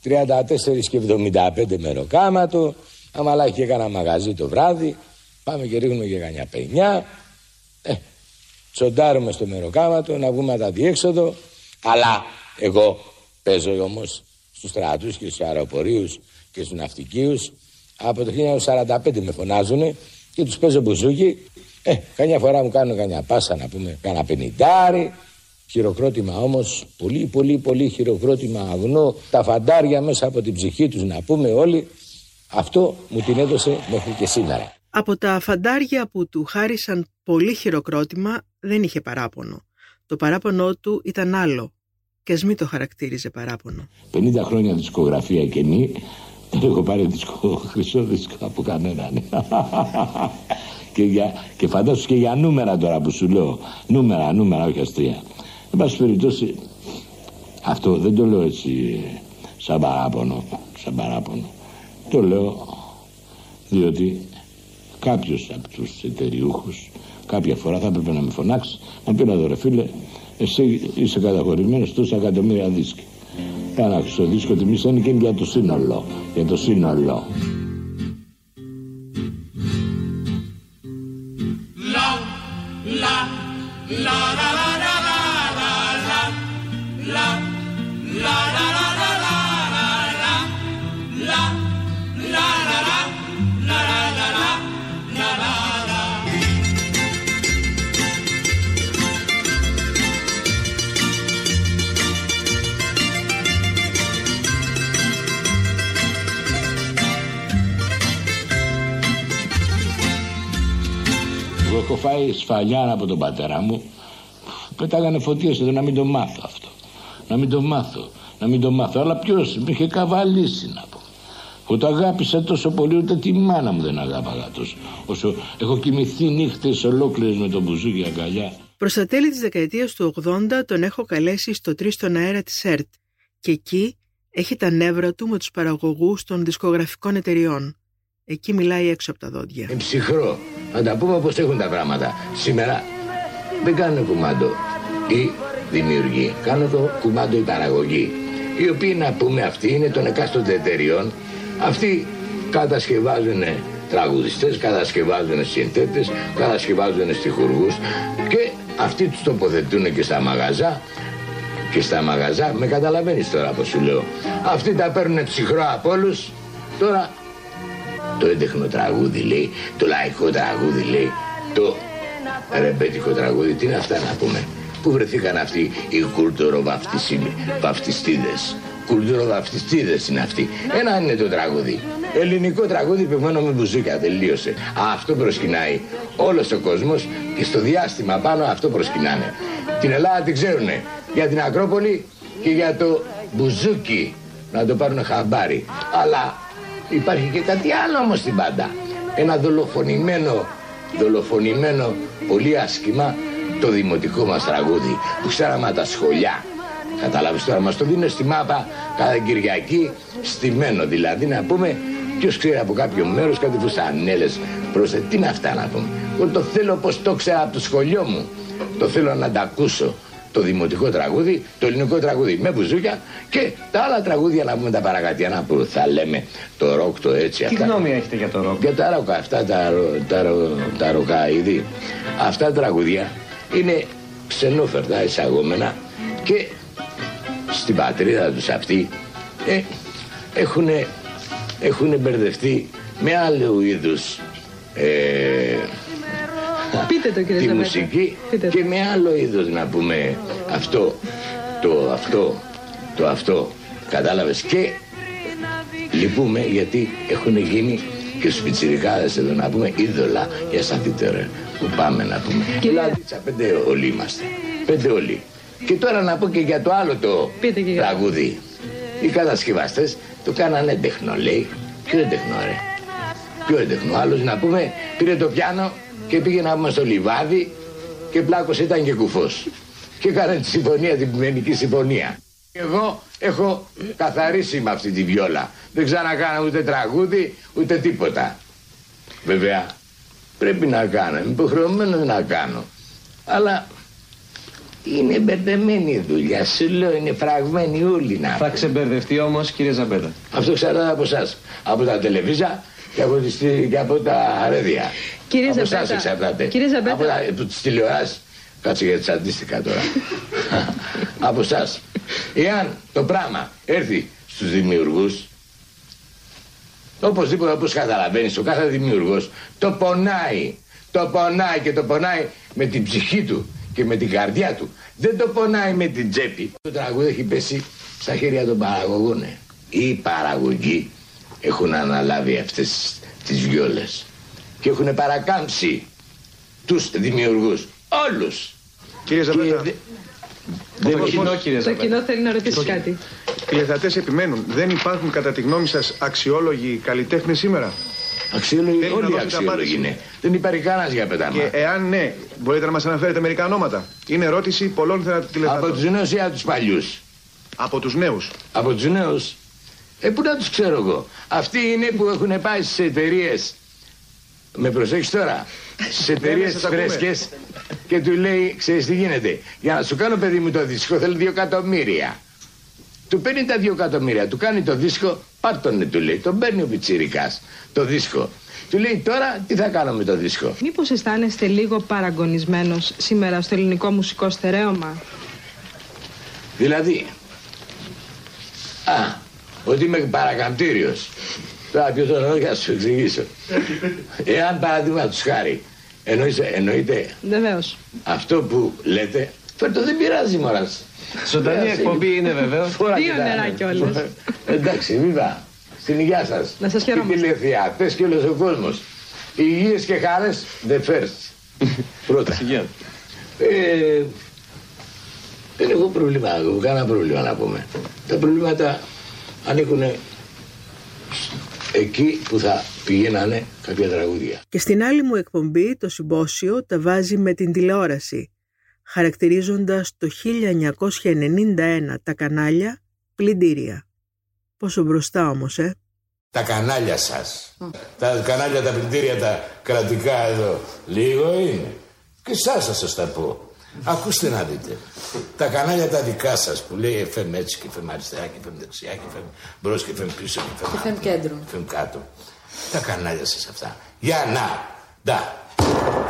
τριάντα τέσσερα και εβδομήντα πέντε μεροκάματο. Αμαλάκι και έκανα μαγαζί το βράδυ. Πάμε και ρίχνουμε και κανιά πενιά. Ε, τσοντάρουμε στο μεροκάματο να βγούμε τα διέξοδο. Αλλά εγώ... Παίζω όμως στους στρατούς και στους αεροπορίους και στους ναυτικίους. Από το χίλια εννιακόσια σαράντα πέντε με φωνάζουνε και τους παίζω μπουζούκι. Ε, καμιά φορά μου κάνουν καμιά πάσα να πούμε, κάνα πενιντάρι. Χειροκρότημα όμως, πολύ πολύ πολύ χειροκρότημα αγνό. Τα φαντάρια μέσα από την ψυχή τους να πούμε όλοι. Αυτό μου την έδωσε μέχρι και σήμερα. Από τα φαντάρια που του χάρισαν πολύ χειροκρότημα δεν είχε παράπονο. Το παράπονο του ήταν άλλο. Και ας μην το χαρακτήριζε παράπονο. πενήντα χρόνια δισκογραφία καινή, δεν έχω πάρει δισκο, χρυσό δισκο από κανέναν. και, και φαντάσου και για νούμερα τώρα που σου λέω. Νούμερα, νούμερα, όχι αστεία. Εν πάση περιπτώσει, αυτό δεν το λέω έτσι σαν παράπονο, σαν παράπονο. Το λέω διότι κάποιος από τους εταιριούχους κάποια φορά θα έπρεπε να με φωνάξει, να πει να δω ρε φίλε, εσύ είσαι καταχωρημένος τόσα εκατομμύρια δίσκη. Κάνα στο δίσκο τη μισή είναι και για το σύνολο. Για το σύνολο. Έχω φάει σφαλιά από τον πατέρα μου. Πετάγανε φωτίες εδώ να μην το μάθω αυτό. Να μην το μάθω. Να μην το μάθω. Αλλά ποιος με είχε καβαλήσει να πω. Ούτε αγάπησα τόσο πολύ, ούτε τη μάνα μου δεν αγάπαγα τόσο. Όσο έχω κοιμηθεί νύχτες ολόκληρες με τον μπουζούκι αγκαλιά. Προς τα τέλη της δεκαετίας του ογδόντα τον έχω καλέσει στο τρία στον αέρα της ΕΡΤ. Και εκεί έχει τα νεύρα του με τους παραγωγούς των δισκογραφικών εταιριών. Εκεί μιλάει έξω από τα δόντια. Είναι ψυχρό. Να τα πούμε όπως έχουν τα πράγματα. Σήμερα δεν κάνουν κουμάντο οι δημιουργοί. Κάνουν το κουμάντο οι παραγωγοί. Οι οποίοι να πούμε αυτοί είναι των εκάστοτε εταιριών. Αυτοί κατασκευάζουν τραγουδιστές, κατασκευάζουν συνθέτες, κατασκευάζουν στιχουργούς. Και αυτοί τους τοποθετούν και στα μαγαζά. Και στα μαγαζά, με καταλαβαίνεις τώρα πως σου λέω. Αυτοί τα παίρνουν ψυχρό από όλους. Τώρα... Το έντεχνο τραγούδι λέει, το λαϊκό τραγούδι λέει, το ρεμπέτικο τραγούδι. Τι είναι αυτά να πούμε. Πού βρεθήκαν αυτοί οι κουλτουροβαφτιστίδες. Κουλτουροβαφτιστίδες είναι αυτοί. Ένα είναι το τραγούδι. Ελληνικό τραγούδι πηγμένο με μπουζούκια. Τελείωσε. Αυτό προσκυνάει όλος ο κόσμος και στο διάστημα πάνω αυτό προσκυνάνε. Την Ελλάδα την ξέρουνε. για την Ακρόπολη και για το μπουζούκι, να το πάρουν χαμπάρι. Αλλά υπάρχει και κάτι άλλο όμως στην πάντα. Ένα δολοφονημένο, δολοφονημένο πολύ άσχημα το δημοτικό μας τραγούδι που ξέραμε από τα σχολιά. Καταλάβεις τώρα, μας το δίνουν στη μάπα κάθε Κυριακή, στημένο δηλαδή, να πούμε. Ποιος ξέρει από κάποιο μέρος κάτι φουστανέλες πρόσθετα. Τι είναι αυτά να πούμε. Εγώ το θέλω πως το ξέρα από το σχολείο μου. Το θέλω να τα ακούσω. Το δημοτικό τραγούδι, το ελληνικό τραγούδι με μπουζούκια και τα άλλα τραγούδια να πούμε τα παρακατιανά που θα λέμε το ροκ, το έτσι. Τι αυτά. Γνώμη έχετε για το ροκ? Για τα ροκ, αυτά τα, ρο, τα, ρο, τα ροκαειδή. Αυτά τα τραγούδια είναι ξενόφερτα εισαγόμενα και στην πατρίδα τους αυτοί ε, έχουν, έχουν μπερδευτεί με άλλου είδους ε, πείτε το, κύριε τη Ζαμπέτα. Μουσική. Πείτε το. Και με άλλο είδος να πούμε αυτό, το αυτό, το αυτό, κατάλαβες, και λυπούμε γιατί έχουν γίνει και στους πιτσιρικάδες εδώ να πούμε είδωλα για σαθήτε ρε, που πάμε να πούμε. Δηλαδή πέντε όλοι είμαστε, πέντε όλοι. Και τώρα να πω και για το άλλο το πείτε, τραγούδι. Οι κατασκευαστές το κάνανε τέχνο, λέει. Ποιο είναι τέχνο ρε, ποιο είναι τέχνο? Άλλος να πούμε πήρε το πιάνο και πήγε να πούμε στο λιβάδι και πλάκος ήταν και κουφός. Και κάνανε τη συμφωνία, την ποιμενική συμφωνία. Εγώ έχω καθαρίσει με αυτή τη βιόλα. Δεν ξανακάνα ούτε τραγούδι, ούτε τίποτα. Βέβαια, πρέπει να κάνω, είμαι υποχρεωμένος να κάνω. Αλλά είναι μπερδεμένη η δουλειά, σου λέω, είναι φραγμένη όλοι να. Θα ξεμπερδευτεί όμως, κύριε Ζαμπέτα. Αυτό ξαρτάται από εσάς, από τα τελεβίζα και από, τις, και από τα ρέδια. Κύριε Ζαμπέτα, κύριε Ζαμπέτα. Από, από τις τηλεοράσεις, κάτσε για τις αντίστοιχα τώρα. Από εσάς. Εάν το πράγμα έρθει στους δημιουργούς, οπωσδήποτε, όπως καταλαβαίνεις, ο κάθε δημιουργός το πονάει. Το πονάει και το πονάει με την ψυχή του και με την καρδιά του. Δεν το πονάει με την τσέπη. Το τραγούδι έχει πέσει στα χέρια των παραγωγών. Οι παραγωγοί έχουν αναλάβει αυτές τις βιόλες και έχουν παρακάμψει τους δημιουργούς. Όλους. Κύριε Ζαμπέτα, δε... δε... το, κοινό, κύριε το κοινό θέλει να ρωτήσει το... κάτι. Οι εθατές επιμένουν. Δεν υπάρχουν κατά τη γνώμη σας αξιόλογοι καλλιτέχνες σήμερα? Αξιόλογοι, όλοι οι αξιόλογοι είναι. Δεν υπάρχει κανένας για πετάμα. Και εάν ναι, μπορείτε να μας αναφέρετε μερικά ονόματα? Είναι ερώτηση πολλών θεατηλεθατών. Από τους νέους ή από τους παλιούς? Από τους νέους. Από τους νέους. Ε, πού να τους ξέρω εγώ. Αυτοί είναι που έχουν πάει στις εταιρείες. Με προσέχεις τώρα. Στις εταιρείες φρέσκες και του λέει, ξέρεις τι γίνεται. Για να σου κάνω παιδί μου το δίσκο θέλω δύο εκατομμύρια. Του παίρνει τα δύο εκατομμύρια, του κάνει το δίσκο, πάρτονε του λέει. Τον παίρνει ο πιτσιρικάς το δίσκο. Του λέει τώρα τι θα κάνω με το δίσκο. Μήπως αισθάνεστε λίγο παραγωνισμένος σήμερα στο ελληνικό μουσικό στερέωμα? Δηλαδή, α, ότι είμαι παρακαμπτήριος. Τώρα ποιο τον εννοώ, θα σου εξηγήσω. Εάν παραδείγματος χάρη, εννοείται αυτό που λέτε, φέρτο δεν πειράζει μωράς. Σωτανή εκπομπή είναι βεβαίως. Δύο νερά κιόλας. Εντάξει, βίβα. Στην υγειά σας. Να σας χαιρόμαστε. Οι τηλεθεατές και όλος ο κόσμος. Υγείες και χάρες, the first. Πρώτα. Δεν έχω προβλήμα, κανένα προβλήμα να πούμε. Τα προβλήματα ανήκουν εκεί που θα πηγαίνανε κάποια τραγούδια. Και στην άλλη μου εκπομπή το συμπόσιο τα βάζει με την τηλεόραση, χαρακτηρίζοντας το χίλια εννιακόσια ενενήντα ένα τα κανάλια πλυντήρια. Πόσο μπροστά όμως, ε! Τα κανάλια σας, mm. τα κανάλια τα πλυντήρια τα κρατικά εδώ, λίγο είναι. Και εσάς θα σας τα πω. Ακούστε να δείτε. Τα κανάλια τα δικά σας που λέει εφ εμ έτσι και εφ εμ αριστερά και εφ εμ δεξιά και εφ εμ μπρος και εφ εμ πίσω και εφ εμ άτομα, κέντρο. εφ εμ κάτω. Τα κανάλια σας αυτά. Για να, να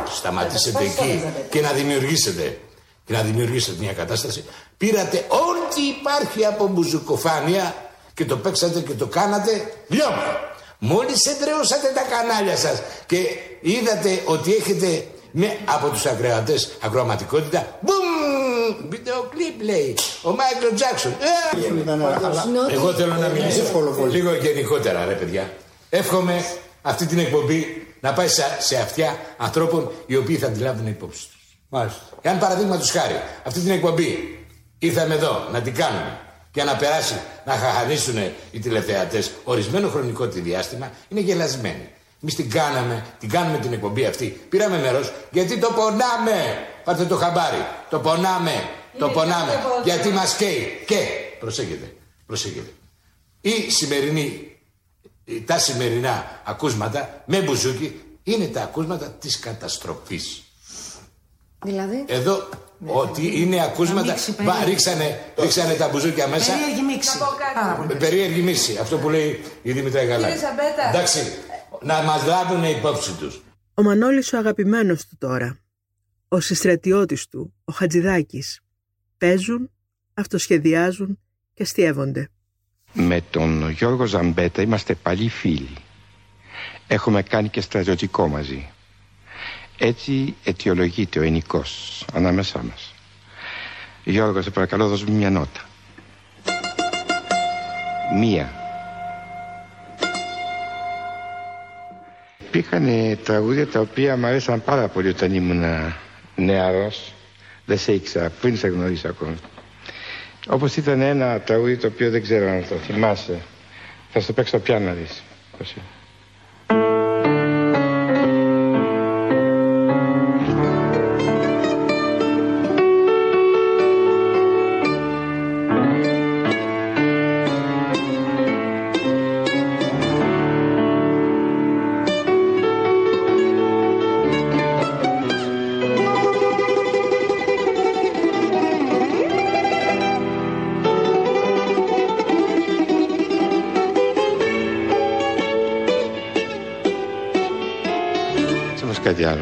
σταματήσετε εκεί και να δημιουργήσετε. Και να δημιουργήσετε μια κατάσταση. Πήρατε ό,τι υπάρχει από μπουζουκοφάνεια και το παίξατε και το κάνατε λιώμα. Μόλις εντρεώσατε τα κανάλια σας και είδατε ότι έχετε... με από τους ακροατές ακροαματικότητα. Μπουμ! Βίντεο κλιπ λέει. Ο Μάικλ Τζάκσον. Εγώ θέλω να μιλήσω λίγο γενικότερα ρε παιδιά. Εύχομαι αυτή την εκπομπή να πάει σε αυτιά ανθρώπων οι οποίοι θα αντιλάβουν υπόψη τους. Μάλιστα. Εάν παραδείγματος χάρη αυτή την εκπομπή Ήρθαμε εδώ να την κάνουμε. Για να περάσει να χαχαρίσουν οι τηλεθεατές ορισμένο χρονικό τη διάστημα, είναι γελασμένοι. Εμείς την κάναμε, την κάνουμε την εκπομπή αυτή. Πήραμε μέρος γιατί το πονάμε. Πάρτε το χαμπάρι. Το πονάμε. Είναι το πονάμε. Γιατί μας καίει. Και προσέχετε, προσέχετε. Η σημερινή, τα σημερινά ακούσματα με μπουζούκι είναι τα ακούσματα της καταστροφής. Δηλαδή. Εδώ. Ότι είναι ακούσματα. Βα, ρίξανε, ρίξανε τα μπουζούκια μέσα. Περίεργη μίξη. Με περίεργη μίξη. Αυτό που λέει η Δήμητρα Γαλάκη. Εντάξει, να μας λάβουν υπόψη τους. Ο Μανώλης ο αγαπημένος του τώρα, ο συστρατιώτης του, ο Χατζιδάκης, παίζουν, αυτοσχεδιάζουν και αστιεύονται. Με τον Γιώργο Ζαμπέτα είμαστε παλιοί φίλοι. Έχουμε κάνει και στρατιωτικό μαζί. Έτσι αιτιολογείται ο ενικός ανάμεσά μας. Γιώργο, σε παρακαλώ, δώσ' μου μια νότα. Μία. Υπήρχαν τραγούδια τα οποία μου αρέσαν πάρα πολύ όταν ήμουν νεαρός. Δεν σε ήξερα, πριν σε γνωρίσα ακόμα. Όπως ήταν ένα τραγούδι το οποίο δεν ξέρω αν το θυμάσαι. Θα στο παίξω πια να δεις.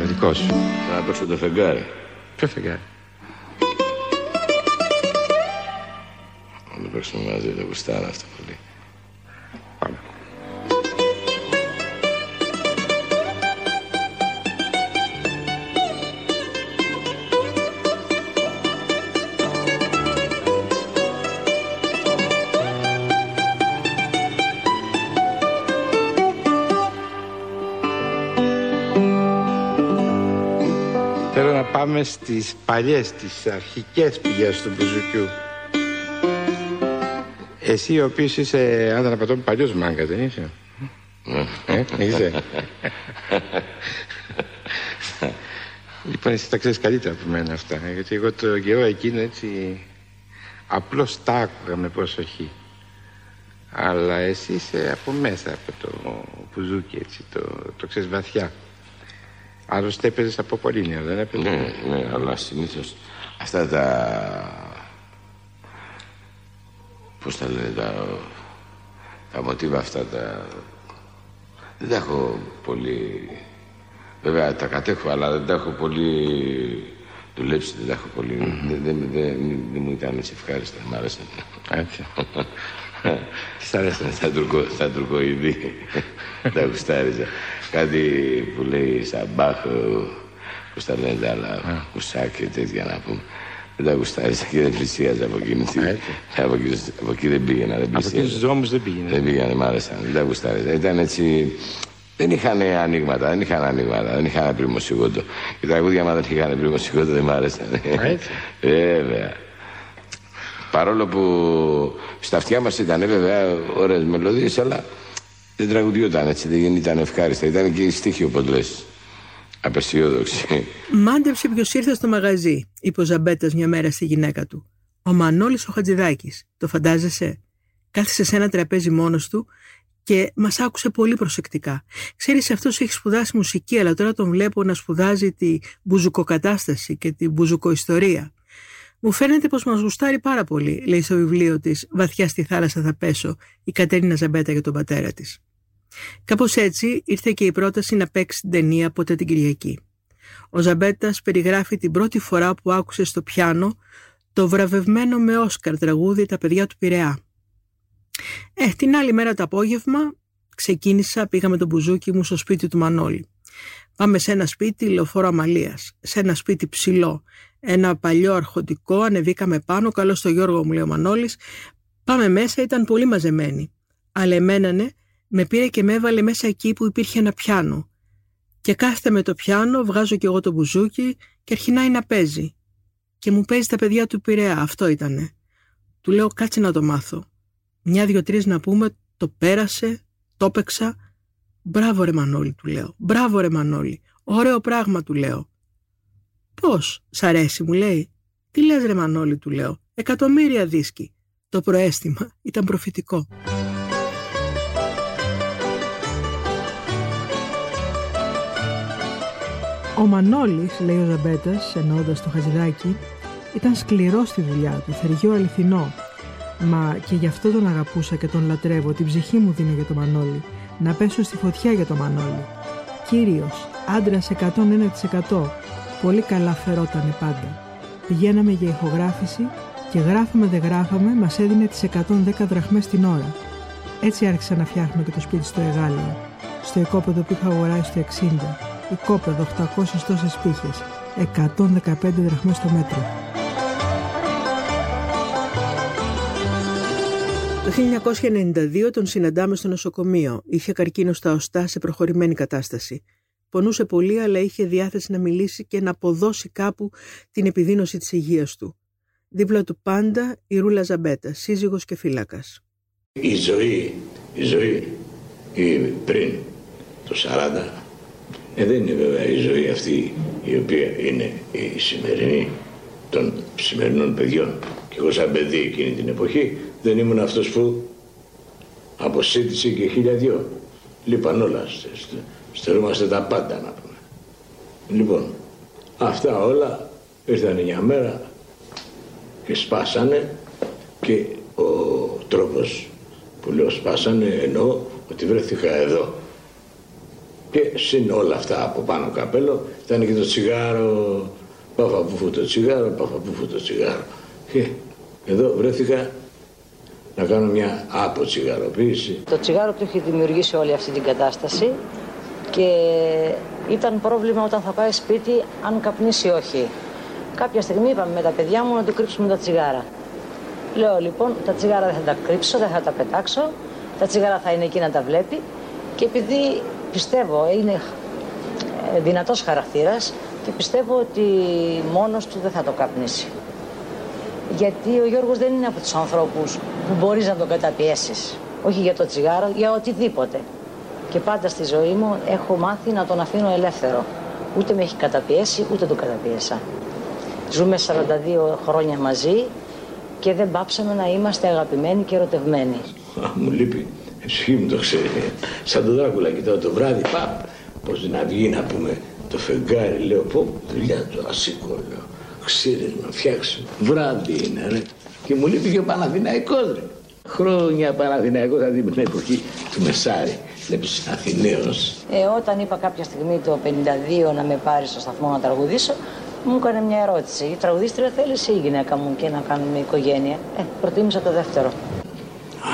Δικό σου. Θα έπαιξε το φεγγάρι. Ποιο φεγγάρι? Να το παίξουμε μαζί, το γουστάρα αυτό πολύ. Πάμε. Πάμε στις παλιές, τις αρχικές πηγές του μπουζουκιού. Εσύ ο οποίος είσαι, αν δεν απατώ, παλιός μάγκα, δεν είσαι? ε, είσαι. Λοιπόν, εσύ τα ξέρεις καλύτερα από μένα αυτά, γιατί εγώ το καιρό εκείνο έτσι απλώς τα άκουγα με προσοχή. Αλλά εσύ είσαι από μέσα από το μπουζούκι, έτσι, το, το ξέρεις βαθιά. Άλλωστε έπαιζες από Πολύνιο, δεν έπαιζες? Ναι, ναι, αλλά συνήθως αυτά τα... Πώς τα λένε, τα... τα μοτίβα αυτά τα... Δεν τα έχω πολύ... Βέβαια τα κατέχω, αλλά δεν τα έχω πολύ δουλέψει, δεν τα έχω πολύ... Mm-hmm. Δεν δε, δε, δε, δε μου ήταν έτσι ευχάριστα, μ' άρεσαν. Έτσι. Τι σ' αρέσανε? Στα τουρκοειδή. Τα γουστάριζα. Κάτι που λέει σαμπάχο, που στα λένε τα άλλα, κουσάκ και τέτοια να πούμε. Δεν τα γουστάριζα και δεν πλησίαζα από εκείνη. Από εκεί δεν πήγαινα, δεν πλησίαζα. Από τους δρόμους δεν πήγαινε. Δεν πήγαινε, μ' άρεσαν, δεν τα γουστάριζα. Ήταν έτσι... Δεν είχαν ανοίγματα, δεν είχαν ανοίγματα, δεν είχαν πριμοσυγόντο. Και τα τραγούδια μα δεν είχαν πριμοσυγόντο, δεν μ' άρεσαν. Βέβαια. Παρόλο που στα αυτιά μας ήταν βέβαια ωραίες μελωδίες, αλλά δεν τραγουδιόταν έτσι, δεν ήταν ευχάριστα. Ήταν και στοίχοι, όποτε λες, απεσιόδοξοι. Μάντεψε ποιος ήρθε στο μαγαζί, είπε ο Ζαμπέτας μια μέρα στη γυναίκα του. Ο Μανώλης ο Χατζιδάκης, το φαντάζεσαι? Κάθισε σε ένα τραπέζι μόνος του και μας άκουσε πολύ προσεκτικά. Ξέρεις, αυτός έχει σπουδάσει μουσική, αλλά τώρα τον βλέπω να σπουδάζει τη μπουζουκοκατάσταση και τη μπουζουκοϊστορία. Μου φαίνεται πως μας γουστάρει πάρα πολύ, λέει στο βιβλίο της «Βαθιά στη θάλασσα θα πέσω» η Κατερίνα Ζαμπέτα για τον πατέρα της. Κάπως έτσι ήρθε και η πρόταση να παίξει την ταινία «Ποτέ την Κυριακή». Ο Ζαμπέτας περιγράφει την πρώτη φορά που άκουσε στο πιάνο το βραβευμένο με Όσκαρ τραγούδι «Τα παιδιά του Πειραιά». Ε, την άλλη μέρα το απόγευμα ξεκίνησα, πήγα με τον μπουζούκι μου στο σπίτι του Μανώλη. Πάμε σε ένα σπίτι Λεωφόρο Αμαλίας, σε ένα σπίτι ψηλό, ένα παλιό αρχοντικό, ανεβήκαμε πάνω, καλώς το Γιώργο μου λέει ο Μανώλης, πάμε μέσα, ήταν πολύ μαζεμένοι. Αλλά εμένα ναι, με πήρε και με έβαλε μέσα εκεί που υπήρχε ένα πιάνο. Και κάθεται με το πιάνο, βγάζω κι εγώ το μπουζούκι και αρχινάει να παίζει. και μου παίζει τα παιδιά του Πειραιά. Αυτό ήτανε. Του λέω, κάτσε να το μάθω. Μια, δύο, τρεις να πούμε, το πέρασε, το έπαιξα. Μπράβο ρε Μανώλη, του λέω. Μπράβο ρε Μανώλη. Ωραίο πράγμα, του λέω. Πώς, σ' αρέσει, μου λέει. Τι λες ρε Μανώλη, του λέω. Εκατομμύρια δίσκοι. Το προαίσθημα ήταν προφητικό. Ο Μανώλης, λέει ο Ζαμπέτας, εννοώντας το Χατζιδάκι, ήταν σκληρός στη δουλειά του, θεργιό αληθινό. Μα και γι' αυτό τον αγαπούσα και τον λατρεύω, την ψυχή μου δίνω για τον Μανώλη. Να πέσω στη φωτιά για τον Μανώλη. Κύριος, άντρας εκατόν ένα τοις εκατό, πολύ καλά φερότανε πάντα. Πηγαίναμε για ηχογράφηση και γράφαμε δε γράφαμε, μας έδινε τις εκατόν δέκα δραχμές την ώρα. Έτσι άρχισα να φτιάχνω και το σπίτι στο Εγάλαιο, στο οικόπεδο που είχα αγοράσει το εξήντα. Οικόπεδο, οκτακόσιες τόσες πύχες, εκατόν δεκαπέντε δραχμές το μέτρο. Το χίλια εννιακόσια ενενήντα δύο τον συναντάμε στο νοσοκομείο. Είχε καρκίνο στα οστά σε προχωρημένη κατάσταση. Πονούσε πολύ, αλλά είχε διάθεση να μιλήσει και να αποδώσει κάπου την επιδείνωση της υγείας του. Δίπλα του πάντα η Ρούλα Ζαμπέτα, σύζυγος και φύλακας. Η ζωή, η ζωή η πριν το σαράντα, Ε, δεν είναι βέβαια η ζωή αυτή η οποία είναι η σημερινή των σημερινών παιδιών. Και εγώ σαν παιδί εκείνη την εποχή δεν ήμουν αυτός που αποσύντησε και χίλια δυο. Λείπαν όλα, στερούμαστε τα πάντα να πούμε. Λοιπόν, αυτά όλα ήρθαν μια μέρα και σπάσανε και ο τρόπος που λέω σπάσανε εννοώ ότι βρέθηκα εδώ. Και συν όλα αυτά από πάνω καπέλο ήταν και το τσιγάρο, παφαπούφου το τσιγάρο, παφαπούφου το τσιγάρο. Και εδώ βρέθηκα να κάνω μια αποτσιγαροποίηση. Το τσιγάρο του είχε δημιουργήσει όλη αυτή την κατάσταση και ήταν πρόβλημα όταν θα πάει σπίτι αν καπνίσει ή όχι. Κάποια στιγμή είπαμε με τα παιδιά μου να του κρύψουμε τα τσιγάρα. Λέω λοιπόν τα τσιγάρα δεν θα τα κρύψω, δεν θα τα πετάξω, τα τσιγάρα θα είναι εκεί να τα βλέπει και επειδή... Πιστεύω, είναι δυνατός χαρακτήρας και πιστεύω ότι μόνος του δεν θα το καπνίσει. Γιατί ο Γιώργος δεν είναι από τους ανθρώπους που μπορείς να τον καταπιέσεις. Όχι για το τσιγάρο, για οτιδήποτε. Και πάντα στη ζωή μου έχω μάθει να τον αφήνω ελεύθερο. Ούτε με έχει καταπιέσει, ούτε τον καταπίεσα. Ζούμε σαράντα δύο χρόνια μαζί και δεν πάψαμε να είμαστε αγαπημένοι και ερωτευμένοι. Μου λείπει. Ψυχή μου το ξέρει, σαν τον Δράκουλα κοιτάω το βράδυ, παπ, πως να βγει να πούμε το φεγγάρι, λέω πω, δουλειά του, ασήκω, λέω, ξύρισμα, φτιάξω, βράδυ είναι ρε. Και μου λείπει και ο Παναθηναϊκός ρε. Χρόνια Παναθηναϊκός, δηλαδή την εποχή του Μεσάρη, βλέπεις Αθηναίος. Ε, όταν είπα κάποια στιγμή το πενήντα δύο να με πάρει στο σταθμό να τραγουδήσω, μου έκανε μια ερώτηση, η τραγουδίστρια θέλεις ή η γυναίκα μου και να κάνουμε οικογένεια. Ε, προτίμησα το δεύτερο.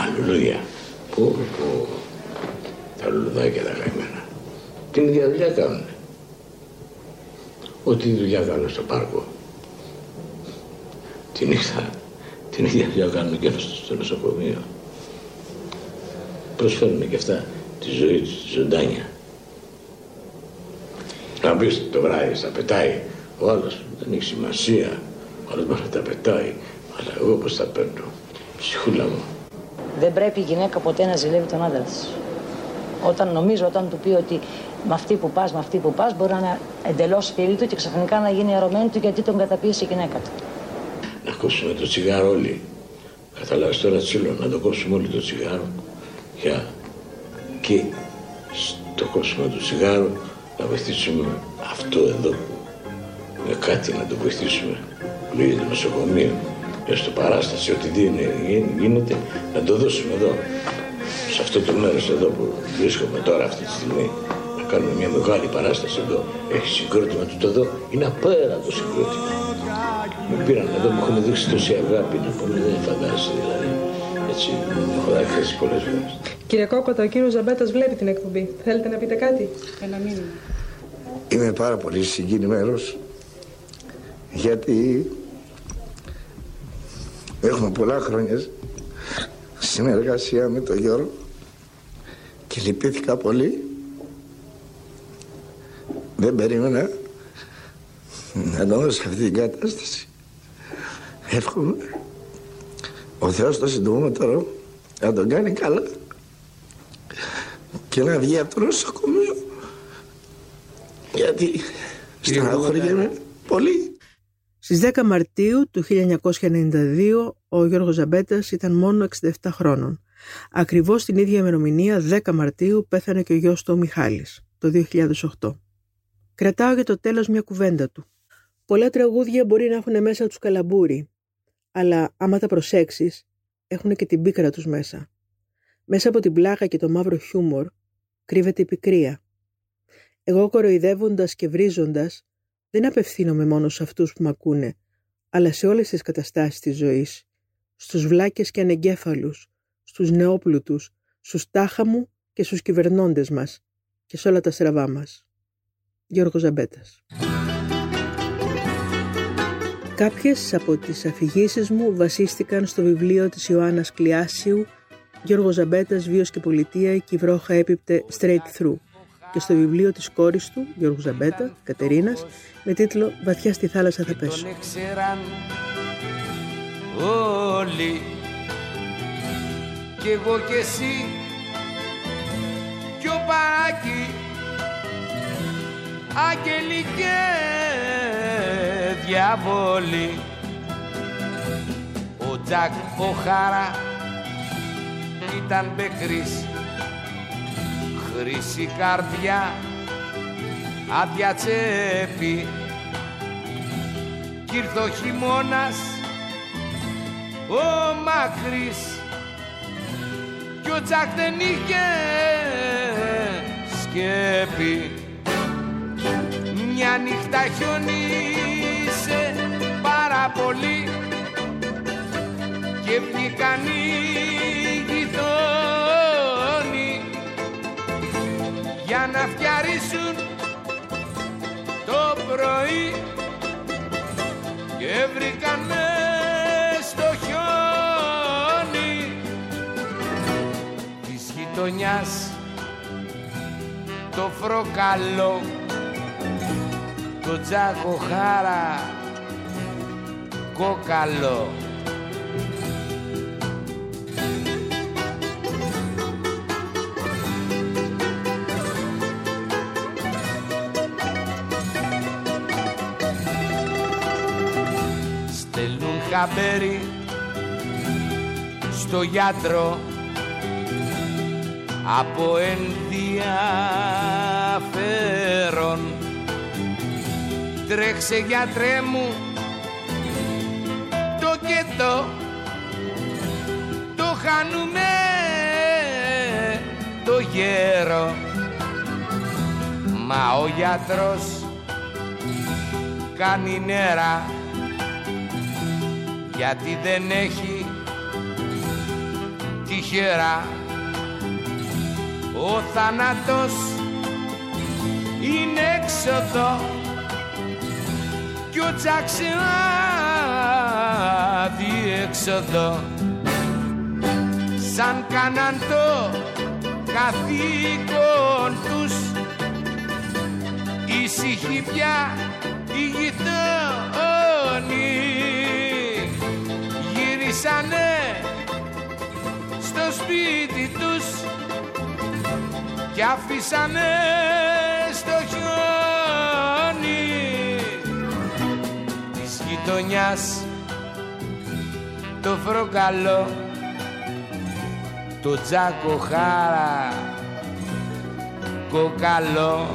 Αλληλούια. Που, που, τα λουλουδάκια τα χαμένα. Την ίδια δουλειά κάνουν. Ό,τι δουλειά κάνουν στο πάρκο. Τη νύχτα, την ίδια δουλειά κάνουν και στο νοσοκομείο. Προσφέρουν και αυτά τη ζωή της ζωντάνια. Να πεις το βράδυ, στα πετάει. Ο άλλος δεν έχει σημασία. Ο άλλος μπορεί να τα πετάει. Αλλά εγώ πώς τα παίρνω. Ψυχούλα μου. Δεν πρέπει η γυναίκα ποτέ να ζηλεύει τον άντρα της. Όταν νομίζω, όταν του πει ότι με αυτή που πας, με αυτή που πας, μπορεί να είναι εντελώς φίλη του και ξαφνικά να γίνει ερωμένη του γιατί τον καταπίεσε η γυναίκα του. Να κόψουμε το τσιγάρο όλοι. Καταλάβεις τώρα τσίλο, να το κόψουμε όλοι το τσιγάρο. Για... και στο κόψουμε το τσιγάρο να βοηθήσουμε αυτό εδώ που με κάτι να το βοηθήσουμε. Λέγεται νοσοκομείο. Στο παράσταση, ό,τι γίνεται, να το δώσουμε εδώ, σε αυτό το μέρος εδώ που βρίσκομαι τώρα αυτή τη στιγμή. Να κάνουμε μια μεγάλη παράσταση εδώ. Έχει συγκρότημα του εδώ, είναι απέραντο συγκρότημα. Με πήραν εδώ, μου έχουν δείξει τόση αγάπη, να πούμε, δεν φαντάζεσαι δηλαδή. Έτσι, έχω δει πολλές φορές. Κύριε Κόκοτα, ο κύριος Ζαμπέτας βλέπει την εκπομπή. Θέλετε να πείτε κάτι, ένα μήνυμα? Είμαι πάρα πολύ συγκινημένος, γιατί έχουμε πολλά χρόνια συνεργασία με τον Γιώργο και λυπήθηκα πολύ. Δεν περίμενα να τον δώσω αυτή την κατάσταση. Εύχομαι ο Θεός το συντομότερο να τον κάνει καλά και να βγει από το νοσοκομείο, γιατί στεναχωριέμαι πολύ. Στις δέκα Μαρτίου του χίλια εννιακόσια ενενήντα δύο ο Γιώργος Ζαμπέτας ήταν μόνο εξήντα επτά χρόνων. Ακριβώς την ίδια ημερομηνία, δέκα Μαρτίου, πέθανε και ο γιος του ο Μιχάλης, το δύο χιλιάδες οκτώ. Κρατάω για το τέλος μια κουβέντα του. Πολλά τραγούδια μπορεί να έχουν μέσα τους καλαμπούρι, αλλά άμα τα προσέξεις, έχουν και την πίκρα τους μέσα. Μέσα από την πλάκα και το μαύρο χιούμορ κρύβεται η πικρία. Εγώ, κοροϊδεύοντας και βρίζοντας, δεν απευθύνομαι μόνο σε αυτούς που μ' ακούνε, αλλά σε όλες τις καταστάσεις της ζωής, στους βλάκες και ανεγκέφαλους, στους νεόπλουτους, στους τάχα μου και στους κυβερνώντες μας και σε όλα τα στραβά μας. Γιώργος Ζαμπέτας. Κάποιες από τις αφηγήσεις μου βασίστηκαν στο βιβλίο της Ιωάννας Κλιάσιου «Γιώργος Ζαμπέτας, βίος και πολιτεία, και η βρόχα έπιπτε straight through» και στο βιβλίο της κόρης του, Γιώργου Ζαμπέτα, Κατερίνας, με τίτλο «Βαθιά στη θάλασσα θα πέσω». Όλοι, κι εγώ κι εσύ, κι ο Πάκη, άγγελοι και διαβόλοι, ο Τζακ ο Χάρα ήταν μπεκρής, χρυσή καρδιά, άδεια τσέπη, κι ήρθε ο χειμώνας, ο μακρύς, κι ο Τζακ δεν είχε σκέπη. Μια νύχτα χιονίσε πάρα πολύ και βγήκαν οι γειτόνοι για να φτιαρίσουν το πρωί και βρήκανε στο χιόνι της γειτονιάς το φροκαλό, το Τζάκο Χάρα κόκαλο. Στέλνουν χαμπέρι στο γιατρό από ενδιαφέρον. Τρέξε γιατρέ μου το κετό, το χάνουμε το γέρο. Μα ο γιατρός κάνει νερά γιατί δεν έχει τυχερά. Ο θάνατος είναι έξοδο κι ο Τζακ σε αδιέξοδο, σαν κάναν το καθήκον τους, ήσυχοι πια οι γειτόνοι, γυρίσανε στο σπίτι τους κι άφησανε στο χιόνι το φροκαλό, το Τζάκο Χάρα κοκαλό.